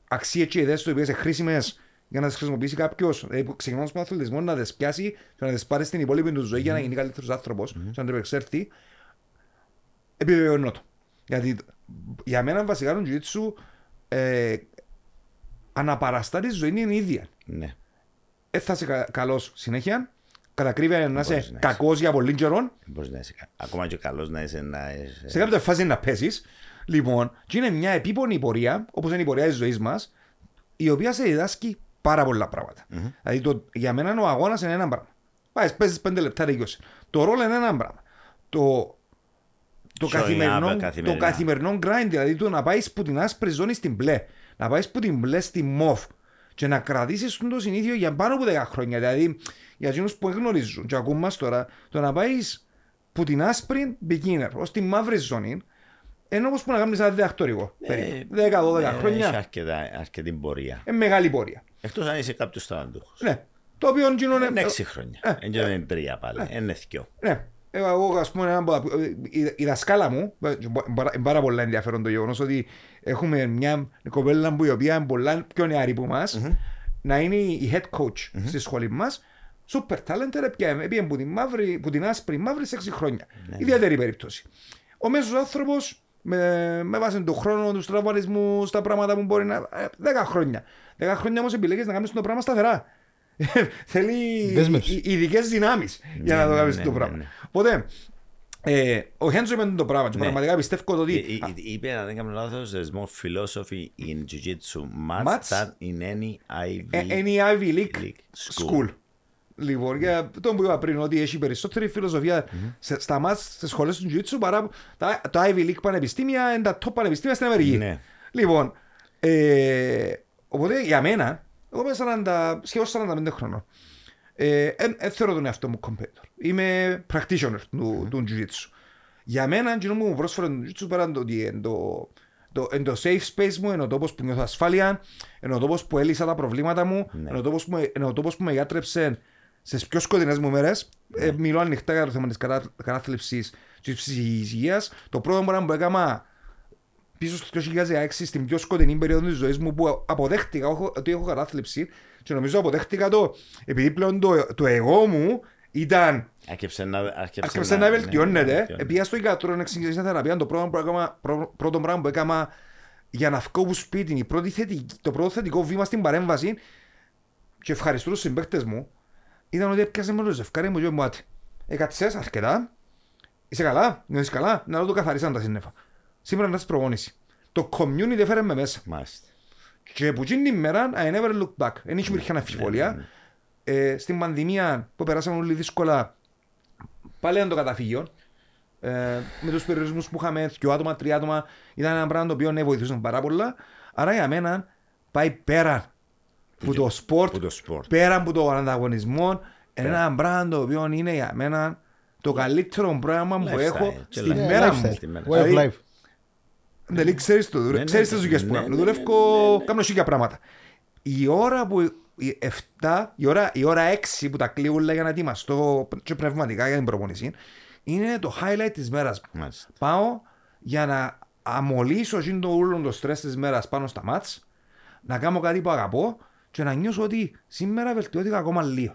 αξίες και ιδέες του οποίες είναι χρήσιμες για να τις χρησιμοποιήσει κάποιος, ξεκινώντας με αθλητισμό, να τις πιάσει και να τις πάρει στην υπόλοιπη του ζωή mm-hmm. για να γίνει καλύτερος άνθρωπος, mm-hmm. και να το εξέλθει, επιβεβαιώνω το. Γιατί για μένα βασικά το Jiu-Jitsu ε, αναπαραστά τη ζωή είναι ίδια. Mm-hmm. Ε, θα είσαι καλός συνέχεια, κατακρίβεια να είσαι κακός για πολύ καιρό. Μπορείς να είσαι ακόμα και καλός να είσαι... Σε κάποια φάση να πέσεις. Λοιπόν, και είναι μια επίπονη πορεία, όπως είναι η πορεία της ζωής μας, η οποία σε διδάσκει πάρα πολλά πράγματα. Mm-hmm. Δηλαδή, το, για μένα ο αγώνας είναι ένα πράγμα. Πάει, παίζεις πέντε λεπτά, τελειώσει. Το ρόλο είναι ένα πράγμα. Το, το, καθημερινό, το καθημερινό grind, δηλαδή το να πάει που την άσπρη ζώνη στην μπλε, να πάει που την μπλε στη μοβ και να κρατήσεις το συνήθειο για πάνω από δέκα χρόνια. Δηλαδή, για εκείνους που γνωρίζουν, και ακούμε μας τώρα, το να πάει που την άσπρη beginner ως τη μαύρη ζώνη. Ενώ όπως που να κάνεις ένα διδακτορικό, δέκα δώδεκα ε, χρόνια. Έχει αρκετά, αρκετή πορεία. Ε, μεγάλη πορεία. Εκτός αν είσαι κάποιος ταλαντούχος. Ναι. Το οποίο γίνονται... Είναι έξι χρόνια. Είναι ε, ε, τρία πάλι. Ε, είναι εθικιό. Ναι. Εγώ ας πούμε, η, η δασκάλα μου, πάρα πολλά ενδιαφέρον το γεγονός ότι έχουμε μια κοπέλα που η οποία είναι πολλά πιο νεαρή που μας, mm-hmm. να είναι η head coach mm-hmm. στη σχολή μας. Super talented, επειδή είναι που την, μαύρη, που την άσπρη μαύρη σε έξι χρόνια. Mm-hmm. Ιδιαίτερη περίπτωση. Ο μέσος άνθρωπος. Με, με βάση τον χρόνο, τους τραυματισμούς, τα πράγματα που μπορεί να... Δέκα χρόνια. Δέκα χρόνια όμως επιλέγεις να κάνεις το πράγμα σταθερά. Θέλει ειδικές δυνάμεις για να το κάνεις το πράγμα. Οπότε, ο Χέντζο είπε το πράγμα και πραγματικά πιστεύω ότι... Είπε, αν δεν κάνω λάθος, there's more philosophy in Jiu-Jitsu match than in any Ivy League school. Λοιπόν, για το που είπα πριν, ότι έχει περισσότερη φιλοσοφία mm-hmm. σε, στα μας, στις σχολές του Jiu-Jitsu παρά τα, τα Ivy League πανεπιστήμια, είναι τα top πανεπιστήμια στην Αμερική. Mm-hmm. Λοιπόν, ε, οπότε για μένα, εγώ είμαι σαράντα, σχεδόν σαράντα πέντε χρόνων. Ε, εν, εν θεωρώ τον εαυτό μου competitor. Είμαι practitioner του, mm-hmm. του Jiu-Jitsu. Για μένα, αν μου πρόσφερε το Jiu-Jitsu πέραν το ότι είναι το... Εν το safe space μου, εν ο τόπος που νιώθω ασφάλεια, εν ο τόπος που έλυσα τα προβλήματα μου, mm-hmm. εν ο τόπος που, εν ο τόπος που με γιατρέψε. Στις πιο σκοτεινές μου μέρες, yeah. ε, μιλώ ανοιχτά για το θέμα της κατά, κατάθλιψης και της ψυχικής υγείας. Το πρώτο πράγμα που έκανα πίσω στο δύο χιλιάδες έξι, στην πιο σκοτεινή περίοδο της ζωής μου, που αποδέχτηκα ότι έχω κατάθλιψη, και νομίζω αποδέχτηκα το επειδή πλέον το, το εγώ μου ήταν. Άρχισε να, να βελτιώνεται. Επειδή στο γιατρό να ξεκινήσει θεραπεία, το πρώτο πράγμα, πρω, πρώτο πράγμα που έκανα για να βγω από σπίτι, το πρώτο θετικό βήμα στην παρέμβαση, και ευχαριστώ τους συμπαίκτες μου. Ήταν ότι έπιασε μόνο το ζευκάρι μου και μου άτι. Εκατσές αρκετά. Είσαι καλά, νιώθεις καλά. Να το καθαρίσαν τα σύννεφα. Σήμερα να σε προγόνηση. Το community έφερε με μέσα. Μάλιστα. Και που την ημέρα, I never look back. Δεν υπήρχε αμφιβολία. Ε, στην πανδημία που περάσαμε όλοι δύσκολα, πάλι ήταν το καταφύγιο. Ε, με τους περιορισμούς που είχαμε, δύο άτομα, τρία άτομα, ήταν ένα πράγμα το οποίο ναι, βοηθούσαν πάρα πολλά. Άρα για μένα πάει πέρα. Που το σπορτ, πέραν από τον ανταγωνισμό, είναι ένα πράγμα το οποίο είναι για μένα το καλύτερο πράγμα που έχω στη μέρα μου. Δεν ξέρεις το δουλεύω, ξέρεις τις δουλειές που κάνω, δουλεύω, κάνω σίγια πράγματα. Η ώρα που, η ώρα έξι που τα κλείουν για να ετοιμαστώ και πνευματικά για την προπονησία, είναι το highlight της μέρας μου. Πάω για να αμολύσω το όλο το στρες της μέρας πάνω στα μάτς, να κάνω κάτι που αγαπώ και να νιώσω ότι σήμερα βελτιώθηκα ακόμα λίγο.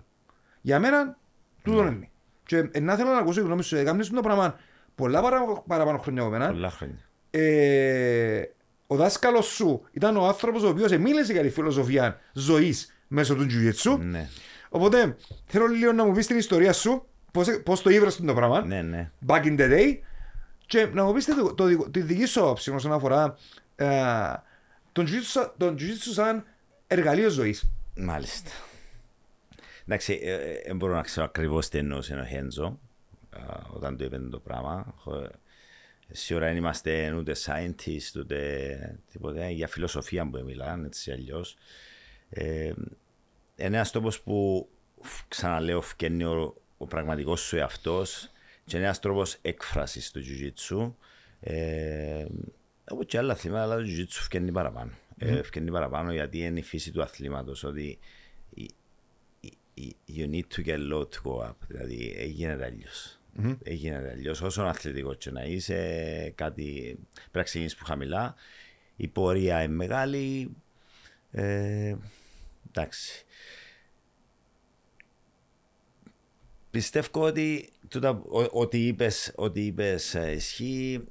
Για μένα, τούτο είναι. Και να θέλω να ακούσω γνώμη σου, έκαμε το πράγμα πολλά παραπάνω χρόνια από εμένα. Πολλά χρόνια. Ε, ο δάσκαλος σου ήταν ο άνθρωπος ο οποίος μίλησε για τη φιλοσοφία ζωής μέσω του Jiu-Jitsu. Ναι. Οπότε θέλω λίγο να μου πεις την ιστορία σου, πώς, πώς το ήβρες το πράγμα. Ναι, ναι. Back in the day. Και να μου πεις το, το, το, τη δική σου όψη όσον αφορά ε, τον Jiu-Jitsu σαν εργαλείο ζωής. Μάλιστα. Εντάξει, δεν μπορώ να ξέρω ακριβώς τι εννοούσε ο Χέντζο όταν του είπε το πράγμα. Σίγουρα δεν είμαστε ούτε scientists ούτε τίποτα, για φιλοσοφία που μιλάνε έτσι αλλιώς. Ε, ένας τρόπος που ξαναλέω φκένει ο, ο πραγματικός σου εαυτός και ένας τρόπος έκφρασης του Jiu-Jitsu. Ε, έχω και άλλα αθλήματα, αλλά το Jiu-Jitsu φκένει παραπάνω. Mm. Ε, φκένει παραπάνω γιατί είναι η φύση του αθλήματος, ότι you need to get low to go up, δηλαδή έγινε αλλιώς. Mm-hmm. Έγινε αλλιώς, όσον αθλητικό και να είσαι, κάτι πραξινείς που χαμηλά, η πορεία είναι μεγάλη, ε, εντάξει. Πιστεύω ότι τούτα, ότι είπες, ότι είπες ισχύει,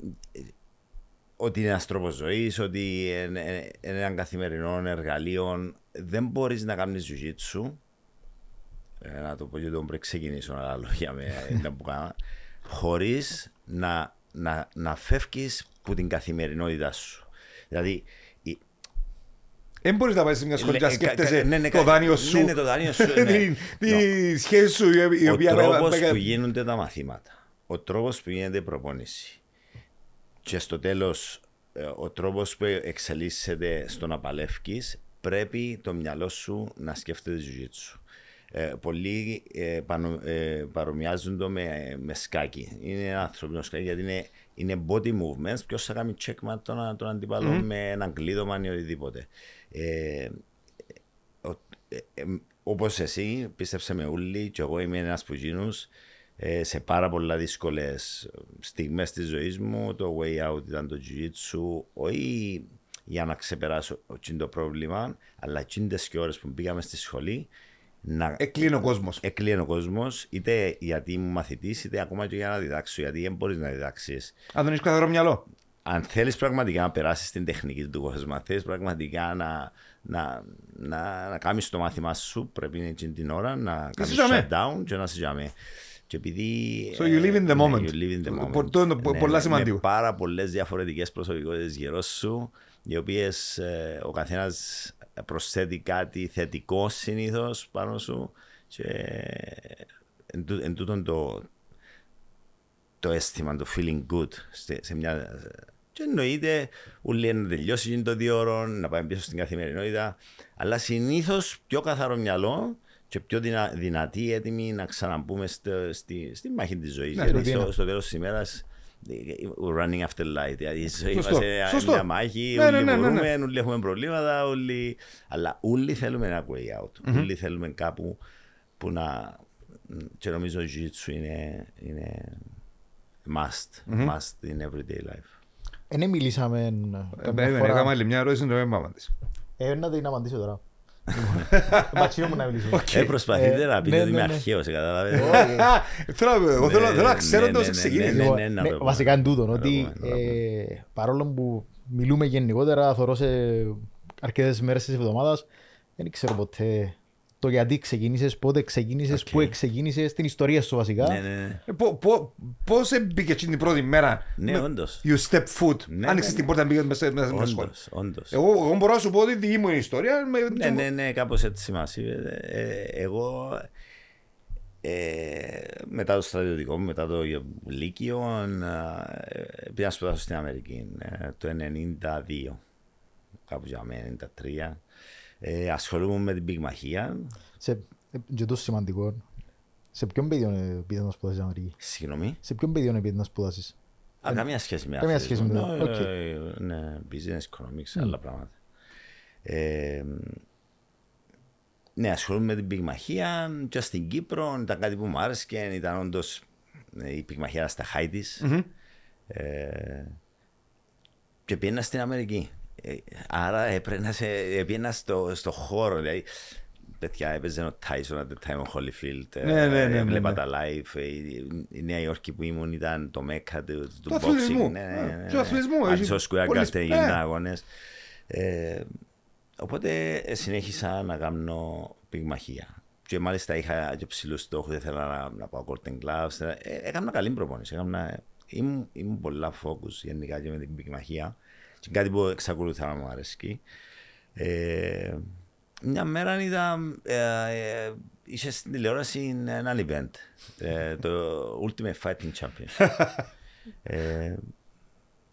ότι είναι ένας τρόπος ζωής, ότι είναι έναν καθημερινό εργαλείο, δεν μπορείς να κάνεις Jiu-Jitsu. Να το πω και τον πριν ξεκινήσω, αλλά λόγια με που κάνω, χωρίς να, να, να φεύγεις που την καθημερινότητά σου. Δηλαδή... Δεν μπορείς να πάει σε μια σχολή και να σκέφτεσαι το δάνειο σου. Ναι, το δάνειο σου, τη σχέση σου, η οποία... Ο τρόπος που γίνονται τα μαθήματα, ο τρόπος που γίνεται η προπόνηση και στο τέλος ο τρόπος που εξελίσσεται στο να παλεύεις, πρέπει το μυαλό σου να σκέφτεται Jiu-Jitsu. Ε, πολλοί ε, πανο, ε, παρομοιάζουν το με, με σκάκι. Είναι ένα ανθρωπινό σκάκι γιατί είναι, είναι body movements. Ποιος θα κάνει checkmate τον, τον αντίπαλο mm-hmm. με έναν κλείδωμα ή οτιδήποτε. Ε, ο, ε, ε, όπως εσύ, πίστεψε με ούλη και εγώ είμαι ένας που γίνους ε, σε πάρα πολλά δύσκολες στιγμές της ζωής μου. Το way out ήταν το Jiu-Jitsu. Όχι για να ξεπεράσω το πρόβλημα, αλλά εκείνες και ώρες που πήγαμε στη σχολή. Εκλείνει ο κόσμος. Εκλείνει ο κόσμος, είτε γιατί ήμουν μαθητής, είτε ακόμα και για να διδάξω. Γιατί δεν μπορείς να διδάξεις. Αν δεν έχεις καθαρό μυαλό. Αν θέλεις πραγματικά να περάσεις την τεχνική του κόσμου, αν θέλεις πραγματικά να, να, να, να κάνεις το μάθημά σου, πρέπει να είναι την ώρα να κάνεις shutdown και να σε γιάμε. Και επειδή. So you live in the moment. You live in the moment. Πο, το είναι ναι, πολλά σημαντικό. Είναι πάρα πολλές διαφορετικές προσωπικότητες γύρω σου, οι οποίες ε, ο καθένας προσθέτει κάτι θετικό συνήθως πάνω σου και εν, τού, εν τούτον το, το αίσθημα, το feeling good σε, σε μια... Και εννοείται ούλοι να τελειώσει γίνει το δύο ώρων, να πάμε πίσω στην καθημερινότητα, αλλά συνήθως πιο καθαρό μυαλό και πιο δυνα, δυνατή έτοιμη να ξαναμπούμε στη, στη, στη μάχη της ζωής. Ναι, γιατί στο, στο τέλος της ημέρας running after light. Δηλαδή είμαστε σε μια μάχη, ναι, όλοι ναι, ναι, μπορούμε, ναι, ναι. Όλοι έχουμε προβλήματα, όλοι... αλλά όλοι θέλουμε ένα way out. Mm-hmm. Όλοι θέλουμε κάπου που να... Και νομίζω Jiu-Jitsu είναι, είναι must, mm-hmm. must in everyday life. Είναι μιλήσαμε... Έκαμε άλλη μια ερώτηση, δεν με απαντήσω. Ε, να την απαντήσω τώρα. Προσπαθείτε να πείτε ότι είμαι αρχαίος, καταλαβαίνετε. Θέλω να ξέρω το όσο ξεκίνησε. Βασικά είναι τούτο, ότι παρόλο που μιλούμε γενικότερα, θωρώ σε αρκετές μέρες της εβδομάδας, δεν ξέρω ποτέ το γιατί ξεκίνησες, πότε ξεκίνησες, πού ξεκίνησες, την ιστορία σου βασικά. Πώς μπήκε την πρώτη μέρα, you step foot, άνοιξες την πόρτα να μπήκες μέσα στην σχολή. Εγώ μπορώ να σου πω ότι δική μου είναι η ιστορία. Ναι, ναι, κάπως έτσι μας είπε. Εγώ μετά το στρατιωτικό μου, μετά το Λύκειο, πήγα να σπουδάσω στην Αμερική το ενενήντα δύο, κάπου για μένα ενενήντα τρία. Ε, ασχολούμαι με την πυγμαχία. Και το σημαντικό, σε ποιον πεδίο πήγες να σπουδάσεις στην Αμερική? Συγγνώμη. Σε ποιον πεδίο πήγες να σπουδάσεις? Α, καμία σχέση με αυτό. Ναι, business, economics, άλλα πράγματα. Ναι, ασχολούμαι με την πυγμαχία και στην Κύπρο. Ήταν κάτι που μου άρεσε και ήταν όντως η πυγμαχία στα χάη της. και πήγαινα στην Αμερική. Άρα έπαιρνα πήγαινα στο, στο χώρο. Δηλαδή, παιδιά, έπαιζε ο Tyson at the time, ο Holyfield. Ναι, ναι, ναι. Έβλεπα τα live. Η Νέα Υόρκη που ήμουν ήταν το Μέκα του boxing. Του αθλητισμού. Άρχισα σκουέρα κάθε γυμνά αγώνες. Οπότε συνέχισα να κάνω πυγμαχία. Και μάλιστα είχα και ψηλούς στόχους, ήθελα να, να πάω Golden Gloves. Έκανα καλή προπόνηση. Έκανα, ήμουν, ήμουν πολλά focus γενικά και με την πυγμαχία. Και κάτι που εξακολουθώ να μου αρέσει. Ε, μια μέρα είδα, ε, είχε στην τηλεόραση ένα event, ε, το Ultimate Fighting Championship. ε,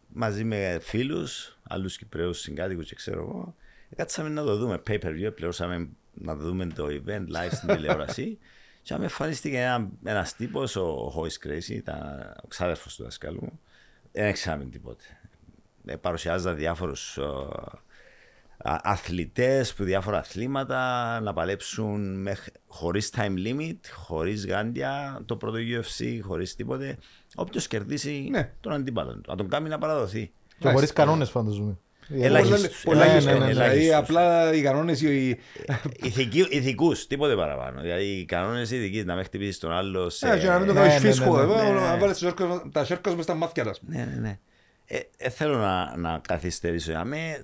μαζί με φίλους, άλλους Κυπραίους συγκάτοικους και ξέρω εγώ. Κάτσαμε να το δούμε pay-per-view, πληρώσαμε να δούμε το event live στην τηλεόραση. Και αν με εμφανίστηκε ένα, ένας τύπος, ο Hoyce Gracie, ήταν ο ξάδερφος του δασκάλου μου. Δεν ξέραμε τίποτε. Ε, παρουσιάζα διάφορους ο, α, αθλητές που διάφορα αθλήματα να παλέψουν με, χωρίς time limit, χωρίς γάντια, το πρώτο γιου εφ σι, χωρίς τίποτε. Όποιος κερδίσει ναι. τον αντίπαλο του, να τον κάνει να παραδοθεί. Και χωρίς κανόνες φανταζούμε. Ελάχιστος. Απλά οι κανόνες ηθικούς, τίποτε παραπάνω. Δηλαδή οι κανόνες ηθικούς, να μην χτυπήσεις τον άλλο. Και να μην το κάνεις φίσκο. Να βάλεις τα σέρκας μες στα μάτια. Ναι, ναι. Θέλω να καθυστερήσω.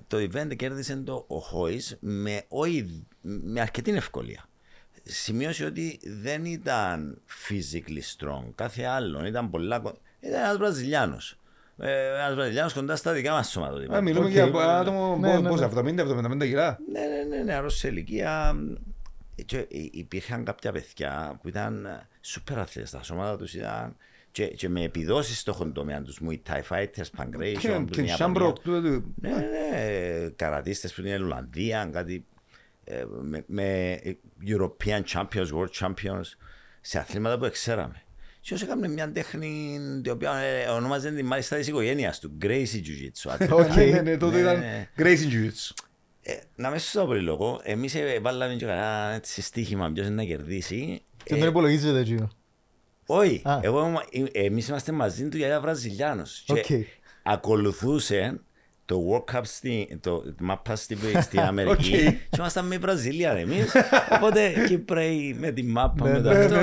Το event κέρδισε το ο Χόις με αρκετή ευκολία. Σημείωσε ότι δεν ήταν physically strong. Κάθε άλλο ήταν πολλά. Ήταν ένας Βραζιλιάνος. Ένας Βραζιλιάνος κοντά στα δικά μας σωματότυπα. Μιλούμε για άτομο πόσα, εβδομήντα με εβδομήντα κιλά. Ναι, ναι, ναι, αρρώστησε σε ηλικία. Υπήρχαν κάποια παιδιά που ήταν σούπερ αθλητές. Τα σώματα τους ήταν και με επιδόσεις στον τομέα τους. Muay Thai fighters, Pancration. Και Σάμπρο. Ναι, ναι, καρατίστες που είναι Ολλανδία, κάτι με European Champions, World Champions, σε αθλήματα που ξέραμε. Και όσο έκαμε μια τέχνη την οποία ονόμαζε μάλιστα της οικογένειας του, Gracie Jiu-Jitsu. Ναι, ναι, τότε ήταν Gracie Jiu-Jitsu. Να μέσα στο πολύ λόγο, εμείς βάλαμε και καλά στοίχημα ποιος είναι να κερδίσει. Και τον υπολογίζετε έτσι. Όχι, εμείς είμαστε μαζί του γιατί ήταν Βραζιλιάνος. Και ακολουθούσε το World Cup στην Αμερική και ήμασταν με Βραζιλία εμείς. Οπότε Κύπροι με τη μάπα με το αυτό.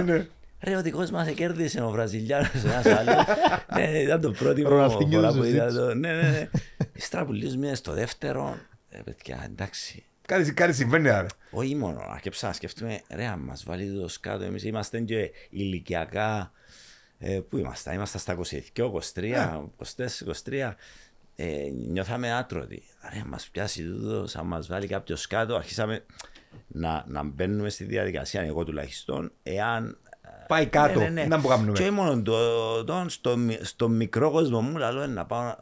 Ρε ο δικός μας εκέρδισε ο Βραζιλιάνος ένας άλλος. Ναι, ήταν το πρότυπο φορά που ήταν το... Ναι, ναι, ναι. Ύστερα που λίγους μήνες το δεύτερο, ρε παιδιά, εντάξει. Κάτι συμβαίνει, άρα. Όχι μόνο, αρκεψά να σκεφτούμε, ρε αν μας βάλει το σκάτω, εμείς είμαστε και ηλικιακά... Πού είμαστε, είμαστε στα είκοσι δύο, είκοσι τρία, είκοσι τέσσερα, είκοσι τρία. Νιώθαμε άτρωτοι. Ρε αν μας πιάσει τούτος, αν μας βάλει κάποιο σκάτω, αρχίσαμε να μπαίνουμε στη διαδικασία, εγώ τουλάχιστον, εάν. Πάει κάτω, ναι, ναι, ναι. Να μπουκάμνουμε. Και μόνο το, το, στο, στο μικρό κόσμο μου, αλλά να πάω,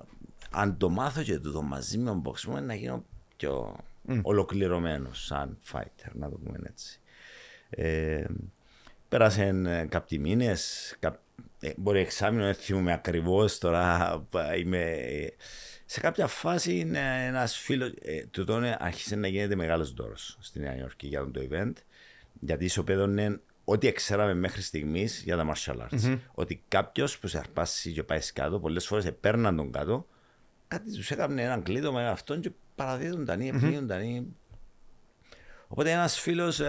αν το μάθω και το, το μαζί με τον boxing, να γίνω πιο mm. ολοκληρωμένος σαν fighter, να το πούμε έτσι. Ε, πέρασαν κάποιοι μήνες, κά, ε, μπορεί εξάμηνο, δεν θυμούμαι ακριβώς τώρα, είμαι... Σε κάποια φάση είναι ένας φίλος, ε, του τότε άρχισε να γίνεται μεγάλος δώρος στη Νέα Υόρκη για τον το event, γιατί ισοπαίδωνε ό,τι ξέραμε μέχρι στιγμής για τα martial arts. Mm-hmm. Ότι κάποιος που σε αρπάσει και πάει κάτω, πολλές φορές επέρναν τον κάτω, κάτι τους έκανε έναν κλείδο με αυτόν και παραδίδονταν ή επλήγονταν. Mm-hmm. Οπότε ένας φίλος,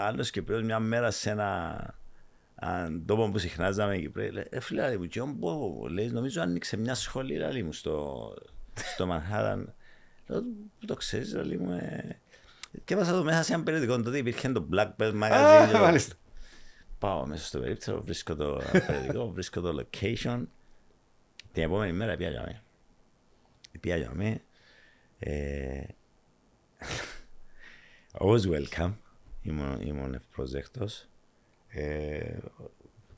άλλος Κυπρέος, μια μέρα σε έναν τόπο που συχνάζαμε οι Κυπρέοι, λέει, «Ε, φίλε, μου, και όμπο, λέει, νομίζω άνοιξε μια σχολή, λέει μου, στο, στο Μανχάταν». Λέω, «Το ξέρεις, λέει μου». Και έβασα εδώ μέσα σε έναν περιοδικό, τότε υπήρχε το Black Belt magazine. Πάω μέσα στο περίπτερο, βρίσκω το περιοδικό, βρίσκω το location. Την επόμενη μέρα πήγα για μένα. Πήγα για μένα. Always welcome. Ήμουν ευπρόσδεκτος.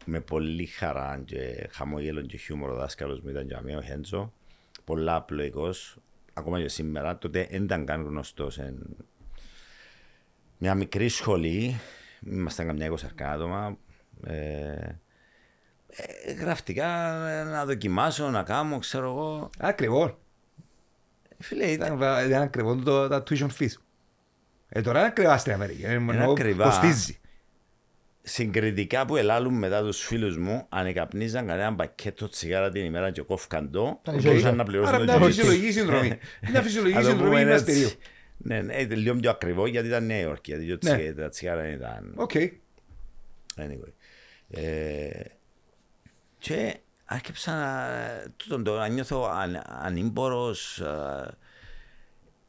Με πολύ χαρά και χαμόγελο και χιούμορ ο δάσκαλος μου ήταν για μένα, ο Χέντζο. Πολλά απλοϊκός, ακόμα και σήμερα. Τότε δεν ήταν καν γνωστός. Μια μικρή σχολή, ήμασταν καμιά είκοσι άτομα. Ε, ε, γραφτικά να δοκιμάσω, να κάνω, ξέρω εγώ. Ακριβώς. Φίλε, ήταν, ήταν ακριβώς τα tuition fees. Ε, τώρα είναι ακριβά στην Αμερική. Είναι ακριβά. Κοστίζει. συγκριτικά που ελάλουν μετά τους φίλους μου, αν εκαπνίζαν κανένα πακέτο τσιγάρα την ημέρα και κόφκαν το, μπορούσαν να πληρώσουν το. Άρα μια φυσιολογική συνδρομή. Μια φυσιολογική συνδρομή είναι αστηρίο. Ναι, λίγο πιο ακριβό γιατί ήταν Νέα Υόρκη, γιατί τα τσιγάρα δεν ήταν. Οκ. Anyway. Και άρχιψα να νιώθω ανήμπορος.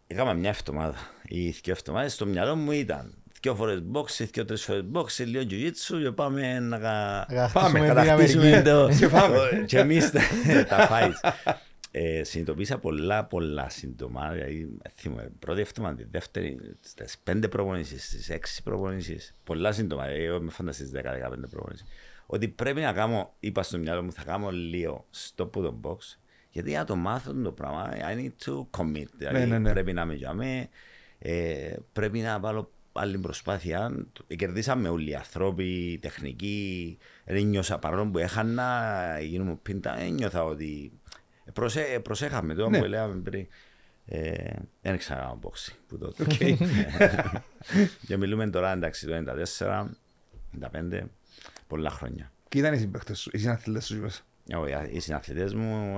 Έκανα μια εβδομάδα ή δύο εβδομάδες, στο μυαλό μου ήταν δύο φορές boxe, δύο τρεις φορές boxe, λίγο jiu-jitsu και πάμε να κατακτήσουμε το και εμείς τα fights. Συνειδητοποίησα πολλά πολλά σύντομα, δηλαδή θυμάμαι πρώτη εβδομάδα, τη δεύτερη, στις πέντε προπονήσεις, στις έξι προπονήσεις, πολλά σύντομα, εγώ με φανταστείς στις δέκα δεκαπέντε προπονήσεις, ότι πρέπει να κάνω, είπα στο μυαλό μου θα κάνω λίγο stop with the box, γιατί για να το μάθω το πράγμα, I need to commit, δηλαδή ναι, ναι. πρέπει να είμαι για μέ, ε, πρέπει να βάλω άλλη προσπάθεια. Κερδίσαμε όλοι οι ανθρώποι, τεχνικοί, ένιωσα παρόλο που έχανα, γίνομαι πίντα, ένιωθα ότι προσε, προσέχαμε το ναι. που έλεγαμε πριν. Δεν ξανά να μπόξει που τότε. Okay. Και μιλούμε τώρα εντάξει το ενενήντα τέσσερα ενενήντα πέντε, πολλά χρόνια. Και ήταν οι συμπαίκτες σου, οι συναθλητές σου είπες. Οι συναθλητές μου,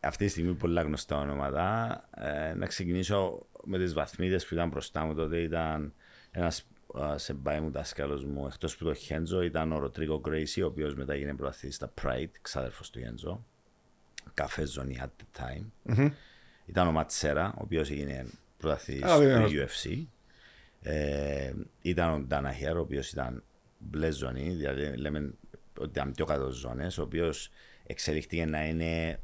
αυτή τη στιγμή πολλά γνωστά ονόματα. Να ξεκινήσω με τις βαθμίδες που ήταν μπροστά μου τότε. Ήταν ένας σεμπάι μου δάσκαλος μου, εκτός που το Χέντζο, ήταν ο Rodrigo Gracie, ο οποίος μετά έγινε πρωταθλητής στα Pride, ξάδερφος του Χέντζο. Καφέ Ζωνή at the time. Mm-hmm. Ήταν ο Ματσέρα, ο οποίος έγινε πρωταθλητής oh, yeah. του γιου εφ σι. Ε, ήταν ο Danaher, ο οποίος ήταν μπλε ζωνή, δηλαδή λέμε ότι ήταν πιο κάτω ζώνες, ο οποίος εξελιχτήκε να είναι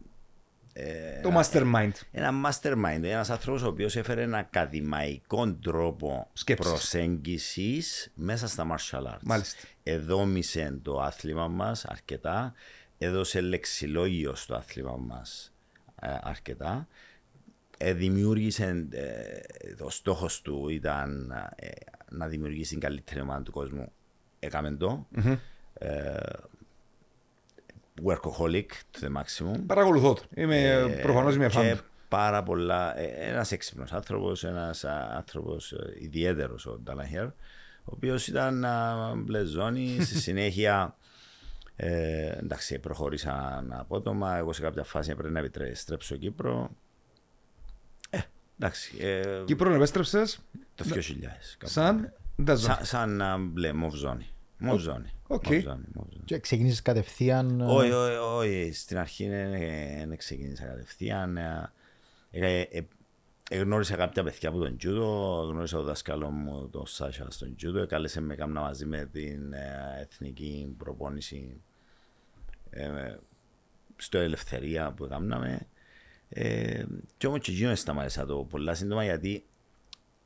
ε, το ένα, mastermind. Ένα mastermind, ένας άνθρωπος ο οποίος έφερε έναν ακαδημαϊκό τρόπο σκέψης, προσέγγισης μέσα στα martial arts. Μάλιστα. Εδόμησε το άθλημα μας αρκετά, έδωσε λεξιλόγιο στο άθλημα μας ε, αρκετά, ε, δημιούργησε, ε, ο στόχος του ήταν ε, να δημιουργήσει την καλύτερη ομάδα του κόσμου. Έκαμε το, mm-hmm. ε, workaholic to the maximum. Παρακολουθώ το, είμαι, ε, προφανώς είμαι fan. Πάρα πολλά, ε, ένας έξυπνος άνθρωπος, ένας άνθρωπος ε, ιδιαίτερος ο Danaher, ο οποίος ήταν ε, μπλε ζώνη, στη συνέχεια ε, εντάξει προχωρήσαν απότομα, εγώ σε κάποια φάση πρέπει να επιστρέψω Κύπρο. Ε, εντάξει. Ε, Κύπρο επέστρεψες? Το δύο χιλιάδες. Σαν? Σα, σαν uh, μπλε, μοβ ζώνη. Μοβ ζώνη. Okay. Και ξεκίνησες κατευθείαν? Όχι, όχι. Στην αρχή δεν ξεκίνησα κατευθείαν. Εγνώρισα κάποια παιδιά από τον τζούτο. Γνώρισα τον δάσκαλό μου, τον Σάσα, στον τζούτο. Κάλεσε με κάμνα μαζί με την εθνική προπόνηση στο Ελευθερία που έκαναμε. Και όμως και γίνονται σταμάτησα το πολλά σύντομα γιατί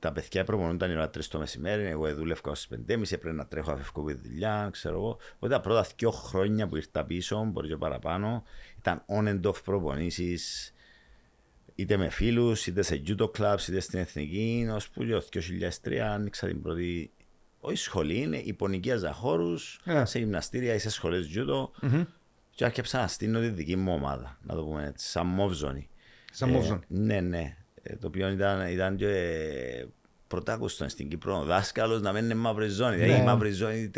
τα παιδιά προπονούνταν η ώρα τρεις το μεσημέρι, εγώ δούλευκα στις πεντέμισι, έπρεπε να τρέχω αφευκό με δουλειά, ξέρω εγώ. Οπότε τα πρώτα δύο χρόνια που ήρθα πίσω, μπορεί και παραπάνω, ήταν on and off προπονήσεις, είτε με φίλους, είτε σε judo clubs, είτε στην εθνική. Ως που το δύο χιλιάδες τρία άνοιξα την πρώτη, όχι σχολή, είναι υπονικίαζα χώρους, yeah. σε γυμναστήρια ή σε σχολές judo, mm-hmm. και άρχισα να στείλω τη δική μου ομάδα, να το πούμε έτσι, σαν μόβζονη. Σαν μόβζονη. Ε, ναι, ναι. Το οποίο ήταν, ήταν και πρωτάκουστον στην Κύπρο, ο δάσκαλος να μένει μαύρη ζώνη. Ναι. Δηλαδή η μαύρη ζώνη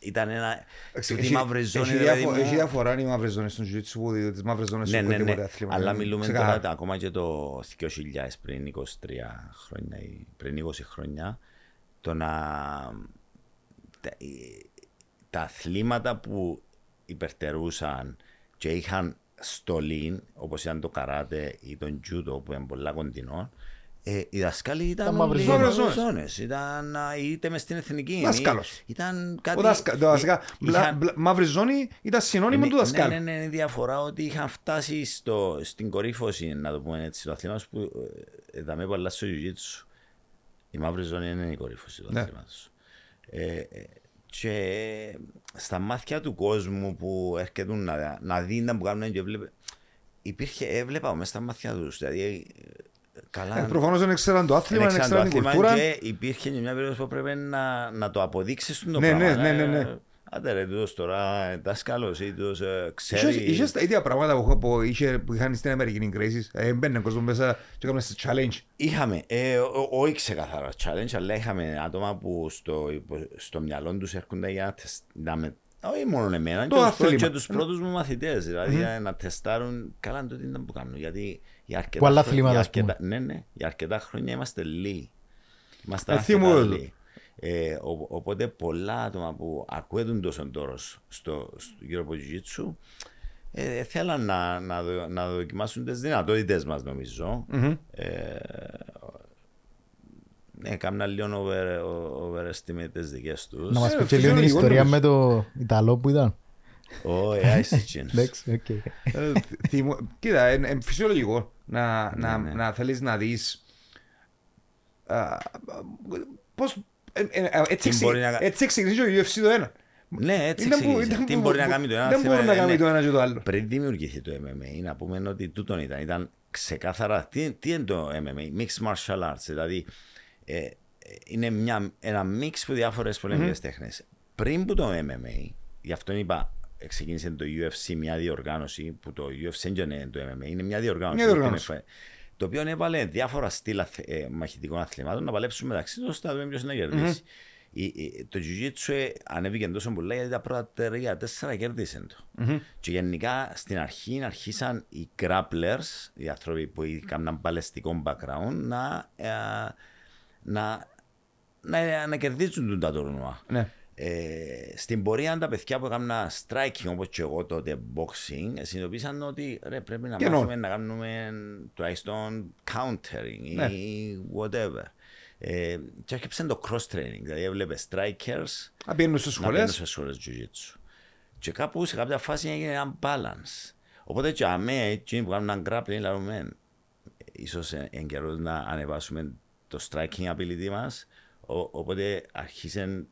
ήταν ένα... Έχει, μαύρη ζώνη, έχει, δηλαδή, διαφο- έχει διαφορά η μαύρη ζώνη στον Jiu-Jitsu που τις μαύρες ζώνες ναι, ναι, ναι, ναι. Αθλήμα, αλλά ναι. μιλούμε ξεκάθα. Τώρα ακόμα και το δύο χιλιάδες πριν είκοσι τρία χρόνια ή πριν είκοσι χρόνια, το να... τα, τα αθλήματα που υπερτερούσαν και είχαν στολήν, όπως ήταν το καράτε ή τον τζούτο που είναι πολλά κοντινό, ε, οι δάσκαλοι ήταν μαύρες ζώνες. Ήταν είτε μες στην εθνική. Δάσκαλος. Ήταν κάτι... δάσκα... δάσκα... είχαν... Μαύρη ζώνη ήταν συνώνυμο ναι, του δάσκαλου. Ναι, ναι, ναι, ναι, διαφορά ότι είχαν φτάσει στο, στην κορύφωση, να το πούμε έτσι, το αθλήματος που είδαμε πολλά στο Jiu-Jitsu. Η μαύρη ζώνη είναι η κορύφωση του αθλήματος. Ναι. Ε, και στα μάτια του κόσμου που έρχεται να, να δει να μπουν και έβλεπε, υπήρχε, έβλεπα μέσα στα μάτια τους. Δηλαδή, καλά, ε, προφανώς δεν ήξεραν το άθλημα, δεν ήξεραν την κουλτούρα. Και υπήρχε μια περίπτωση που πρέπει να, να το αποδείξεις το ναι, πράγμα. Ναι, ναι, ναι, ναι. Άντε ρε, τούτος τώρα δάσκαλος ή τούτος ξέρει... Είχες τα ίδια πράγματα που είχαν στην Αμερική Gracies, έμπαινε κόσμο μέσα και έκαναν σε challenge. Είχαμε, όχι ξεκαθαρά challenge, αλλά είχαμε άτομα που στο μυαλό τους έρχονται για να με... Όχι μόνο εμένα, και τους πρώτους μου μαθητές, δηλαδή να τεστάρουν καλά το τι ήταν που κάνουν, γιατί για αρκετά χρόνια είμαστε λίγοι, είμαστε αρκετά λίγοι. Ε, ο, οπότε πολλά άτομα που ακούγουν τόσο τόρος στο, στο γύρω από Jiu-Jitsu ε, θέλαν να, να, δο, να δοκιμάσουν τις δυνατότητες μας, νομίζω. Mm-hmm. Ε, ναι, κάμουν λίγο over, overestimate τις δικές τους. Να μας πει και λίγο την ιστορία με το Ιταλό που ήταν. Ω, Άισιτσιν. Κοίτα, είναι φυσιολογικό να θέλεις να δεις πώς... Έτσι εξηγήσει ο γιου εφ σι το ένα. Ναι, έτσι εξηγήσει. Τι μπορεί να κάνει το ένα. Δεν μπορεί να κάνει το ένα και το άλλο. Πριν δημιουργηθεί το εμ εμ έι, να πούμε ότι τούτον ήταν. Ήταν ξεκάθαρα. Τι είναι το εμ εμ έι, Mixed Martial Arts. Δηλαδή, είναι ένα μίξ από διάφορες πολεμικές τέχνες. Πριν που το εμ εμ έι, γι' αυτό είπα, ξεκίνησε το γιου εφ σι μια διοργάνωση, που το γιου εφ σι δεν είναι το εμ εμ έι, είναι μια διοργάνωση. Το οποίο έβαλε διάφορα στήλα μαχητικών αθλημάτων να παλέψουν μεταξύ τους, να δούμε ποιος είναι να κερδίσει. Mm-hmm. Το Jiu-Jitsu ανέβηκε τόσο πολλά γιατί τα πρώτα τρία, τέσσερα κέρδισαν το. Mm-hmm. Και γενικά στην αρχή αρχίσαν οι grapplers, οι άνθρωποι που είχαν παλαιστικό background, να, ε, να, να, να κερδίζουν τα τουρνουά. Mm-hmm. Ε, στην πορεία τα παιδιά που έκαναν striking όπως και εγώ τότε boxing συνειδητοποίησαν ότι ρε, πρέπει να και μάθουμε no. να κάνουμε τουλάχιστον countering ναι. ή whatever ε, και έρχεψαν το cross training, δηλαδή έβλεπες strikers να πηγαίνουν στις σχολές Jiu-Jitsu και κάπου σε κάποια φάση έγινε ένα balance, οπότε και αμέ εκείνοι που κάνουν ένα grappling λαρούμε ίσως εν καιρός να ανεβάσουμε το striking ability μας, ο, οπότε αρχίσαν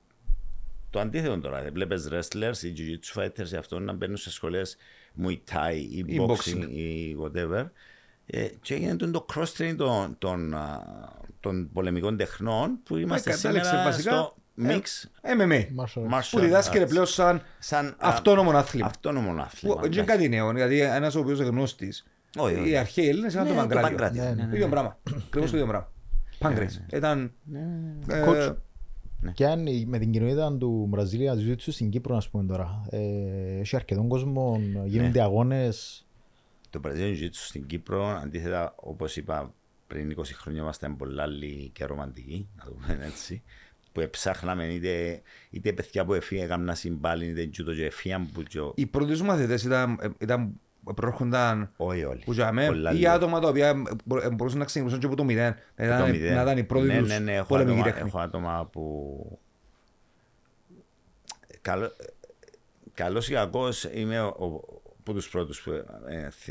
το αντίθετο τώρα, δεν βλέπεις wrestlers ή jiu-jitsu fighters ή αυτό να μπαίνουν σε σχολές muay thai ή boxing, boxing ή whatever ε, και έγινε το cross-training των, των, των πολεμικών τεχνών που είμαστε σήμερα στο mix εμ εμ έι που διδάσκεται πλέον σαν, σαν αυτόνομο αθλήμα. Αυτόνομο αθλήμα. Δεν είναι κάτι νέο, γιατί ένας ο οποίος είναι γνώστης, οι αρχαίοι Έλληνες ήταν το Παγκράτιο. Ίδιο πράγμα, ακριβώς το ίδιο πράγμα. Παγκράτιο. Ήταν coach. Ναι. Και αν με την κοινότητα του Brazilian Jiu-Jitsu στην Κύπρο, ας πούμε τώρα, ε, έχει αρκετών κόσμων, γίνονται ναι. αγώνες. Το Brazilian Jiu-Jitsu στην Κύπρο, αντίθετα, όπως είπα πριν είκοσι χρόνια, είμαστε πολύ άλλοι και ρομαντικοί, να το πούμε έτσι, που έψαχναμε είτε, είτε παιδιά που έφυγαν, έκαναν συμπάλληλοι, είτε τζούτο και έφυγαν. Οι πρώτοι μαθητές ήταν, ήταν προέρχονταν ή άτομα τα οποία μπορούσαν να ξεκινήσουν και από το μηδέν, να ήταν οι πρώτοι τους πολεμικοί τέχνη. Έχω άτομα που... Καλώς ή κακώς είμαι από τους πρώτους που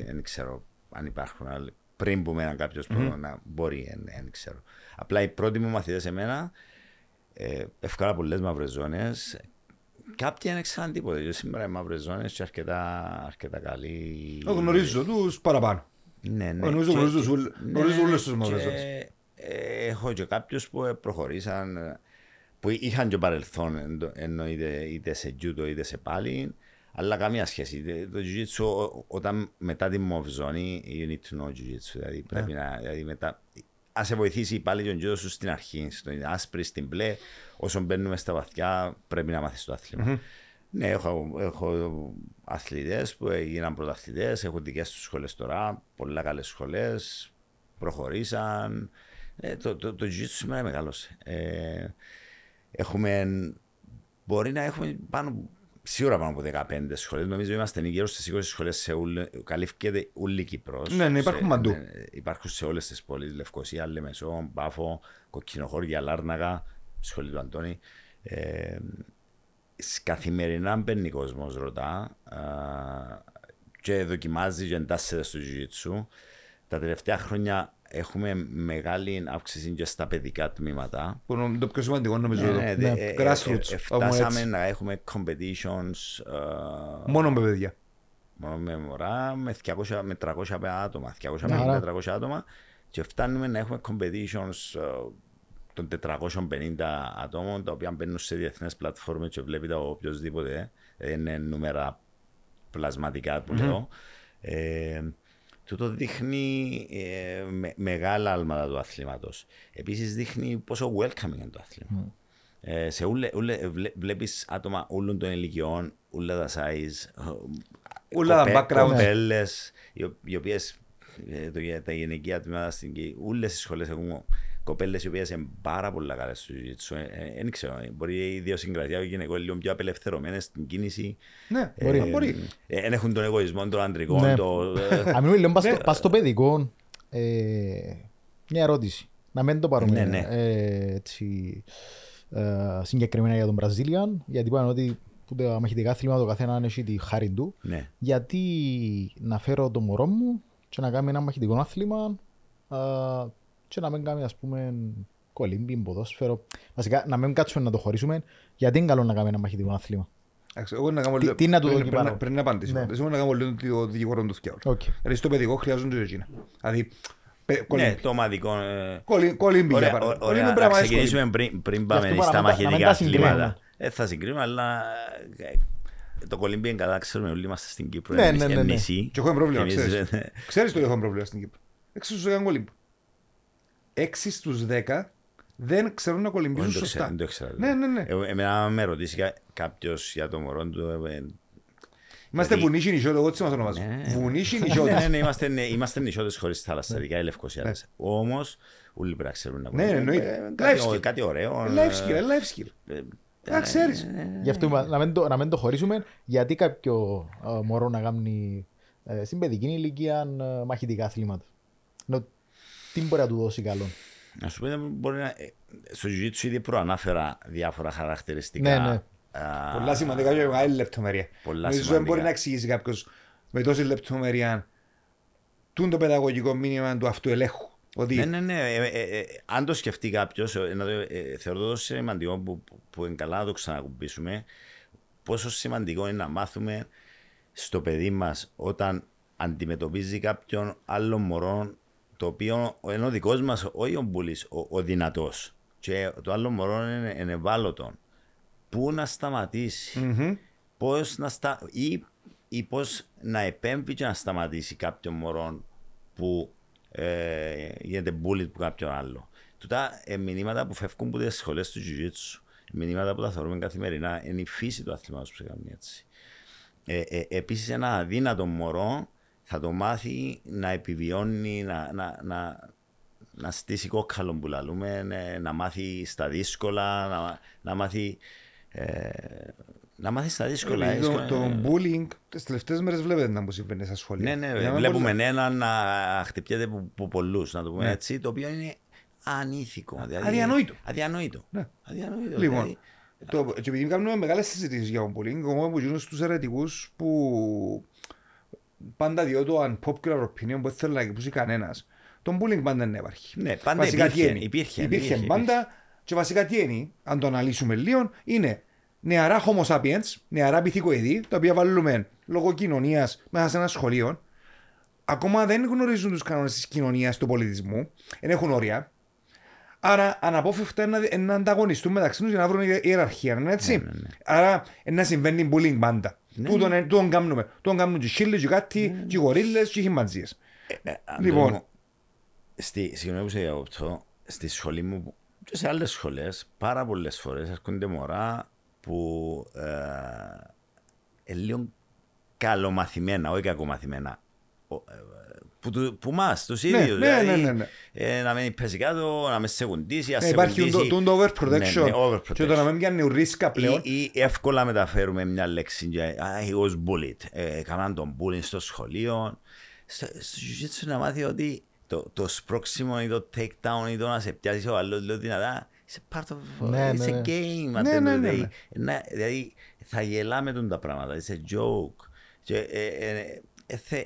δεν ξέρω αν υπάρχουν άλλοι. Πριν που μένα κάποιος να μπορεί, δεν ξέρω. Απλά οι πρώτοι μου μαθητές εμένα έφυγαν πολλές μαύρες ζώνες. Κάποιοι δεν ξέραν τίποτα, και σήμερα οι μαύρες ζώνες και αρκετά, αρκετά καλοί. Γνωρίζω τους παραπάνω. Ναι, ναι. Γνωρίζω όλες τις μαύρες ζώνες. Έχω και κάποιους που προχωρήσαν, που είχαν και παρελθόν, εννοείται είτε σε τζούτο είτε σε πάλι, αλλά καμία σχέση. Το Jiu-Jitsu, όταν μετά τη μοβ ζώνη, you need to know Jiu-Jitsu, δηλαδή πρέπει να... Α σε βοηθήσει πάλι τον γιο σου στην αρχή, στην άσπρη, στην μπλε. Όσο μπαίνουμε στα βαθιά, πρέπει να μάθεις το άθλημα. Mm-hmm. Ναι, έχω, έχω αθλητές που έγιναν πρωταθλητές, έχουν δικές τους σχολές τώρα, πολλά καλές σχολές, προχωρήσαν. Ε, το το, το Jiu-Jitsu σήμερα μεγάλωσε. Ε, έχουμε, μπορεί να έχουμε πάνω, σίγουρα πάνω από δεκαπέντε σχολές. Νομίζω είμαστε γύρω στις είκοσι σχολές σε όλη, καλύφθηκε όλη η Κύπρος. Ναι, ναι, υπάρχουν παντού. Ναι, υπάρχουν σε όλες τις πόλεις, Λευκοσία, Λεμεσό, Πάφο, Κοκκινοχώρια, Λάρναγα, σχολή του Αντώνη. Ε, καθημερινά μπαίνει κόσμος, ρωτά, α, και δοκιμάζει και εντάσσεται στο Jiu-Jitsu. Τα τελευταία χρόνια έχουμε μεγάλη αύξηση και στα παιδικά τμήματα. Το πιο σημαντικό νομίζω είναι grassroots. Φτάσαμε να έχουμε competitions. Μόνο με παιδιά. Μόνο με μωρά, με τριακόσια άτομα. διακόσια με τριακόσια άτομα. Και φτάνουμε να έχουμε competitions των τετρακόσιων πενήντα ατόμων τα οποία μπαίνουν σε διεθνές πλατφόρμες και βλέπει τα οποιοδήποτε, είναι νούμερα πλασματικά που λέω. Mm-hmm. Ε, τούτο δείχνει ε, με, μεγάλα άλματα του αθλήματος. Επίσης δείχνει πόσο welcoming είναι το αθλήμα. Mm. Ε, σε ούλε, ούλε, βλέ, βλέπεις άτομα όλων των ηλικιών, όλα τα size, όλα τα background, κοπέλες, οι, οι οποίες τα γυναικεία τμήματα στην Κύπρο, όλες τις σχολές έχουν κοπέλες οι οποίες είναι πάρα πολύ καλές στο Jiu-Jitsu. Δεν ξέρω, μπορεί η ιδιοσυγκρατία των γυναικών λίγο πιο απελευθερωμένες στην κίνηση. Ναι, μπορεί. Δεν έχουν τον εγωισμό των αντρικών. Αν μην λέω, πας στο παιδικό, μια ερώτηση. Να μην το πάρουμε συγκεκριμένα για τον Brazilian, γιατί πάνε ότι τα μαχητικά αθλήματα το καθένα έχει τη χάρη του. Γιατί να φέρω τον μωρό μου και να κάνουμε ένα μαχητικό άθλημα και να μην κάνουμε, ας πούμε, κολύμπι, ποδόσφαιρο. Βασικά, να μην κάτσουμε να το χωρίσουμε, γιατί είναι καλό να κάνουμε ένα μαχητικό άθλημα. Τι να του δω και πάνω. Πριν να απαντήσουμε, εγώ να κάνω λίγο το δικηγόρο του Φκιάου. Δηλαδή, στο παιδικό χρειάζονται εκείνα. Δηλαδή, το ομαδικό. Κολύμπι, για παράδειγμα. Ωραία, να ξεκινήσουμε πριν πάμε στα μαχητικά αθλήματα. Θα συγκρίνουμε, αλλά... Το κολύμπι είναι καλά, ξέρουμε, όλοι είμαστε στην Κύπρο, ναι, ναι, ναι, ναι. Νησί. Και έχω πρόβλημα, ξέρεις. Ξέρεις το ότι έχω πρόβλημα στην Κύπρο. Έξι στους δέκα κολύμπι. Έξι στους δέκα δεν ξέρουν να κολυμπίζουν σωστά. Δεν το ξέρω. Ναι, ναι, ναι. Ε, εμένα με ρωτήσει κάποιος για το μωρό του... Είμαστε βουνίσοι νησιώτες, εγώ τι μας ονομάζουμε. Βουνίσοι νησιώτες. Ναι, είμαστε νησιώτες χωρίς θάλασσα, ειδικά η Λευκοσία. Όμως, όλοι πρέπει να ξέρουν να κολυμπίζουν. Κάτι ωραίο. Life skill. Να ξέρεις. Γι' αυτό να μην το χωρίσουμε, γιατί κάποιο μωρό να κάνει στην παιδική ηλικία μαχητικά αθλήματα. Τι μπορεί να του δώσει καλό. Να σου πω, μπορεί να... Στο Jiu-Jitsu ήδη προανάφερα διάφορα χαρακτηριστικά. Πολλά σημαντικά και μεγάλη λεπτομέρεια. Νομίζω δεν μπορεί να εξηγήσει κάποιος με τόση λεπτομέρεια το παιδαγωγικό μήνυμα του αυτοελέγχου. Ότι... Ναι, ναι, ναι. Ε, ε, ε, ε, αν το σκεφτεί κάποιος, ε, ε, ε, θεωρώ το σημαντικό που, που είναι καλά να το ξανακουμπήσουμε, πόσο σημαντικό είναι να μάθουμε στο παιδί μας όταν αντιμετωπίζει κάποιον άλλον μωρό, το οποίο είναι ο δικός μας, όχι ο μπουλής, ο, ο δυνατός, και το άλλο μωρό είναι, είναι ευάλωτο. Πού να σταματήσει, mm-hmm. πώς να στα... ή, ή πώς να επέμβει και να σταματήσει κάποιον μωρό που... Ε, γίνεται bullet που κάποιον άλλο. Τούτα ε, μηνύματα που φεύγουν από τις σχολές του Jiu-Jitsu, μηνύματα που τα θεωρούμε καθημερινά, είναι η φύση του αθλήματος που σε κάνει έτσι. Ε, ε, επίσης, ένα αδύνατο μωρό θα το μάθει να επιβιώνει, να, να, να, να στήσει κόκκαλο που λαλούμε, να, να μάθει στα δύσκολα, να, να μάθει. Ε, Να μάθεις τα δύσκολα. Ε, το, το bullying τις τελευταίες μέρες βλέπετε να μου συμβαίνει στα σχολεία. Ναι, ναι, βλέπουμε πολύ... έναν να χτυπιέται από πολλούς, να το πούμε ναι. έτσι, το οποίο είναι ανήθικο. Δηλαδή, αδιανόητο. Αδιανόητο. Ναι. αδιανόητο λοιπόν, δηλαδή... το, και επειδή κάνουμε μεγάλες συζητήσεις για τον bullying, εγώ που γίνω στους αιρετικούς που πάντα διώ το unpopular opinion που θέλω να εκπούσει κανένας, τον bullying πάντα δεν υπάρχει. Ναι, πάντα βασικά, υπήρχε, υπήρχε, υπήρχε, υπήρχε, υπήρχε πάντα και βασικά τι είναι, αν το αναλύσουμε λίγο, είναι νεαρά homo sapiens, νεαρά πυθικοειδή, τα οποία βάλουμε λόγω κοινωνίας μέσα σε ένα σχολείο, ακόμα δεν γνωρίζουν τους κανόνες της κοινωνίας, του πολιτισμού, δεν έχουν όρια. Άρα, αναπόφευκτα να, να ανταγωνιστούν μεταξύ τους για να βρουν ιεραρχία. Ναι, έτσι. Ναι, ναι, ναι. Άρα, να συμβαίνει bullying πάντα. Ναι, τούτον ναι. τον κάνουμε. Τον κάνουν και χίλες, και κάτι, ναι. και γορίλες, και χιμαντζίες. Ε, ε, λοιπόν. Συγγνώμη που σε διακόπτω, στη σχολή μου και σε άλλες σχολές, πάρα πολλές φορές έρχονται μωρά που ε, ε, λίγο καλομαθημένα, όχι κακομαθημένα, ο, ε, που, του, που μας, τους ίδιους. Ναι, δηλαδή, ναι, ναι, ναι. Ε, να μην πέσει κάτω, να με σε κουντήσει, να σε κουντήσει. Υπάρχει το, το overprotection, ναι, ναι, overprotection και το να μην πιάνει ρίσκα πλέον. Ή, ή εύκολα μεταφέρουμε μια λέξη, I was bullied, ε, έκαναν τον bullying στο σχολείο. Στο Jiu-Jitsu να μάθει ότι το, το σπρώξιμο ή το take down ή το να σε πιάσει ο άλλος λίγο δυνατά, it's part of ναι, it's ναι. a game. Ναι, ναι, ναι, ναι. Να, δηλαδή θα γελάμε τον τα πράγματα. It's a joke. Και, ε, ε, ε, θε,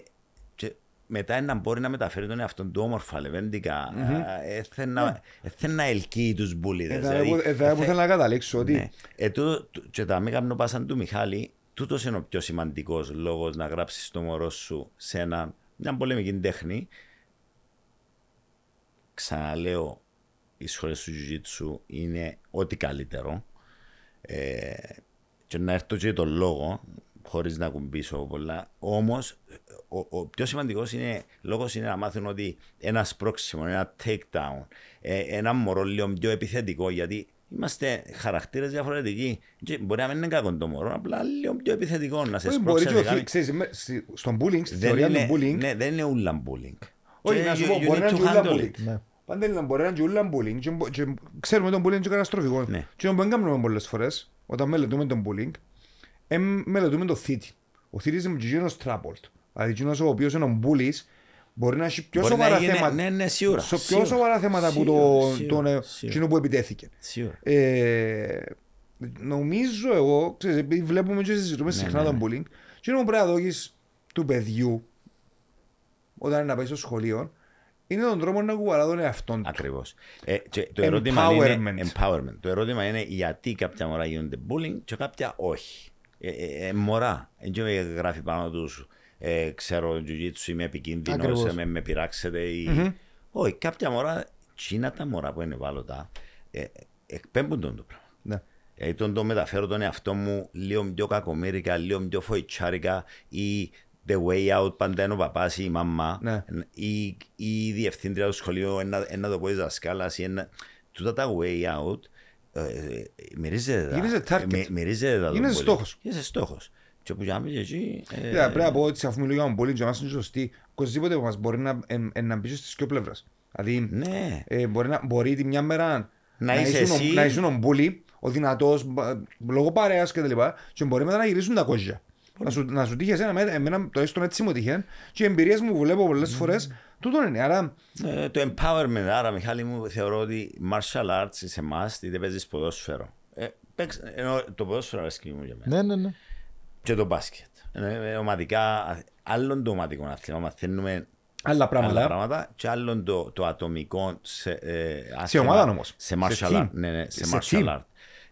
και μετά να μπορεί να μεταφέρει τον εαυτόν του όμορφα, λεβέντικα. Mm-hmm. Έθε να, yeah. να ελκύει τους μπούλιδες. Ε, δηλαδή, ε, θα ήθελα να καταλήξω ότι. Ναι. Ε, το, το, και τα μη καμνοπάσαν του Μιχάλη, τούτος είναι ο πιο σημαντικός λόγος να γράψεις το μωρό σου σε ένα, μια πολεμική τέχνη. Ξαναλέω. οι σχολές του Jiu-Jitsu είναι ό,τι καλύτερο. Ε, και να έρθω και τον λόγο, χωρίς να κουμπίσω πολλά. Όμως, ο, ο πιο σημαντικός είναι, λόγος είναι να μάθουν ότι ένα σπρώξιμο, ένα takedown, ε, ένα μωρό λίγο πιο επιθετικό, γιατί είμαστε χαρακτήρες διαφορετικοί. Και μπορεί να μην είναι κακό το μωρό, απλά λίγο πιο επιθετικό να σε σπρώξει. Μπορεί να ξέρεις, στον bullying, στη θεωρία του bullying. Ναι, δεν είναι ούλα bullying. Όχι, να σου πω, μπορεί να είναι ούλα bullying. Πάντα είναι μπορεί να είναι ούλα bullying. Ξέρουμε τον bullying είναι καταστροφικό. Και τον μπορεί να κάνουμε πολλές φορές, όταν μελετούμε τον bullying, μελετούμε τον θήτη. Ο θήτης είναι γεγονός troubled. Δηλαδή, ο οποίος είναι ο bullies, μπορεί να έχει πιο σοβαρά θέματα. Ναι, ναι, σίγουρα. Σε πιο σοβαρά θέματα που τον κοινό που επιτέθηκε. Νομίζω εγώ, ξέρεις, βλέπουμε και συζητούμε συχνά τον bullying, και είναι ο πράδογης του παιδιού, όταν είναι να πάει στο σχολείο, είναι τον τρόπο να κουβαλά τον εαυτόν του. Ακριβώς. Ε, το, ερώτημα empowerment. Είναι, empowerment. Το ερώτημα είναι γιατί κάποια μωρά γίνονται bullying και κάποια όχι. Ε, ε, ε, μωρά. Ε, γράφει πάνω τους, ε, ξέρω, Jiu-Jitsu είμαι επικίνδυνος, ε, με, με πειράξετε. Ή... Mm-hmm. Όχι, κάποια μωρά, τσίνα τα μωρά που είναι ευάλωτα, ε, εκπέμπουν τον το πράγμα. Ναι. Ε, τον το μεταφέρω τον εαυτό μου λίγο πιο κακομήρικα, λίγο πιο φοητσάρικα ή... The way out, πάντα είναι ο παπάς ή η μαμά, ναι. ή, ή η διευθύντρια του σχολείου, ένα, ένα το πω η δασκάλα, ένα... τούτα τα way out, ε, μυρίζεται τα. Γίνεσαι target. Μυρίζεται τα. Γίνεσαι στόχος. Γίνεσαι στόχος. Και όπου γι'άμε και εκεί... Ε... Λέρα, πρέπει να πω ότι αφού μιλούμε πολύ και μας είναι σωστοί, κοσδήποτε που μας μπορεί να, ε, ε, να μπει στις δυο πλευρές. Δηλαδή, ναι. ε, μπορεί, να, μπορεί τη μια μέρα να, να είσαι εσύ... ο μπούλι, ο δυνατός, λόγω παρέας κτλ. Και, και μπορεί μετά να γυρίσουν τα κόζια. Να σου, να σου τύχει εσένα, εμένα το έστω έτσι μου τύχε και οι εμπειρίες μου που βλέπω πολλές φορές, τούτο είναι. Άρα... Ε, το empowerment, άρα Μιχάλη μου, θεωρώ ότι martial arts σε εμάς, είτε παίζεις ποδόσφαιρο. Ε, παίξ, ενώ, το ποδόσφαιρο αρέσκει μου για μένα. Ναι, ναι, ναι. Και το μπάσκετ. Ε, ομαδικά, άλλον το ομαδικό αθλήμα, μαθαίνουμε άλλα πράγματα. άλλα πράγματα και άλλον το, το ατομικό σε, ε, αθλήμα, σε ομάδα όμως. Σε martial art. Ναι, ναι, σε σε martial art.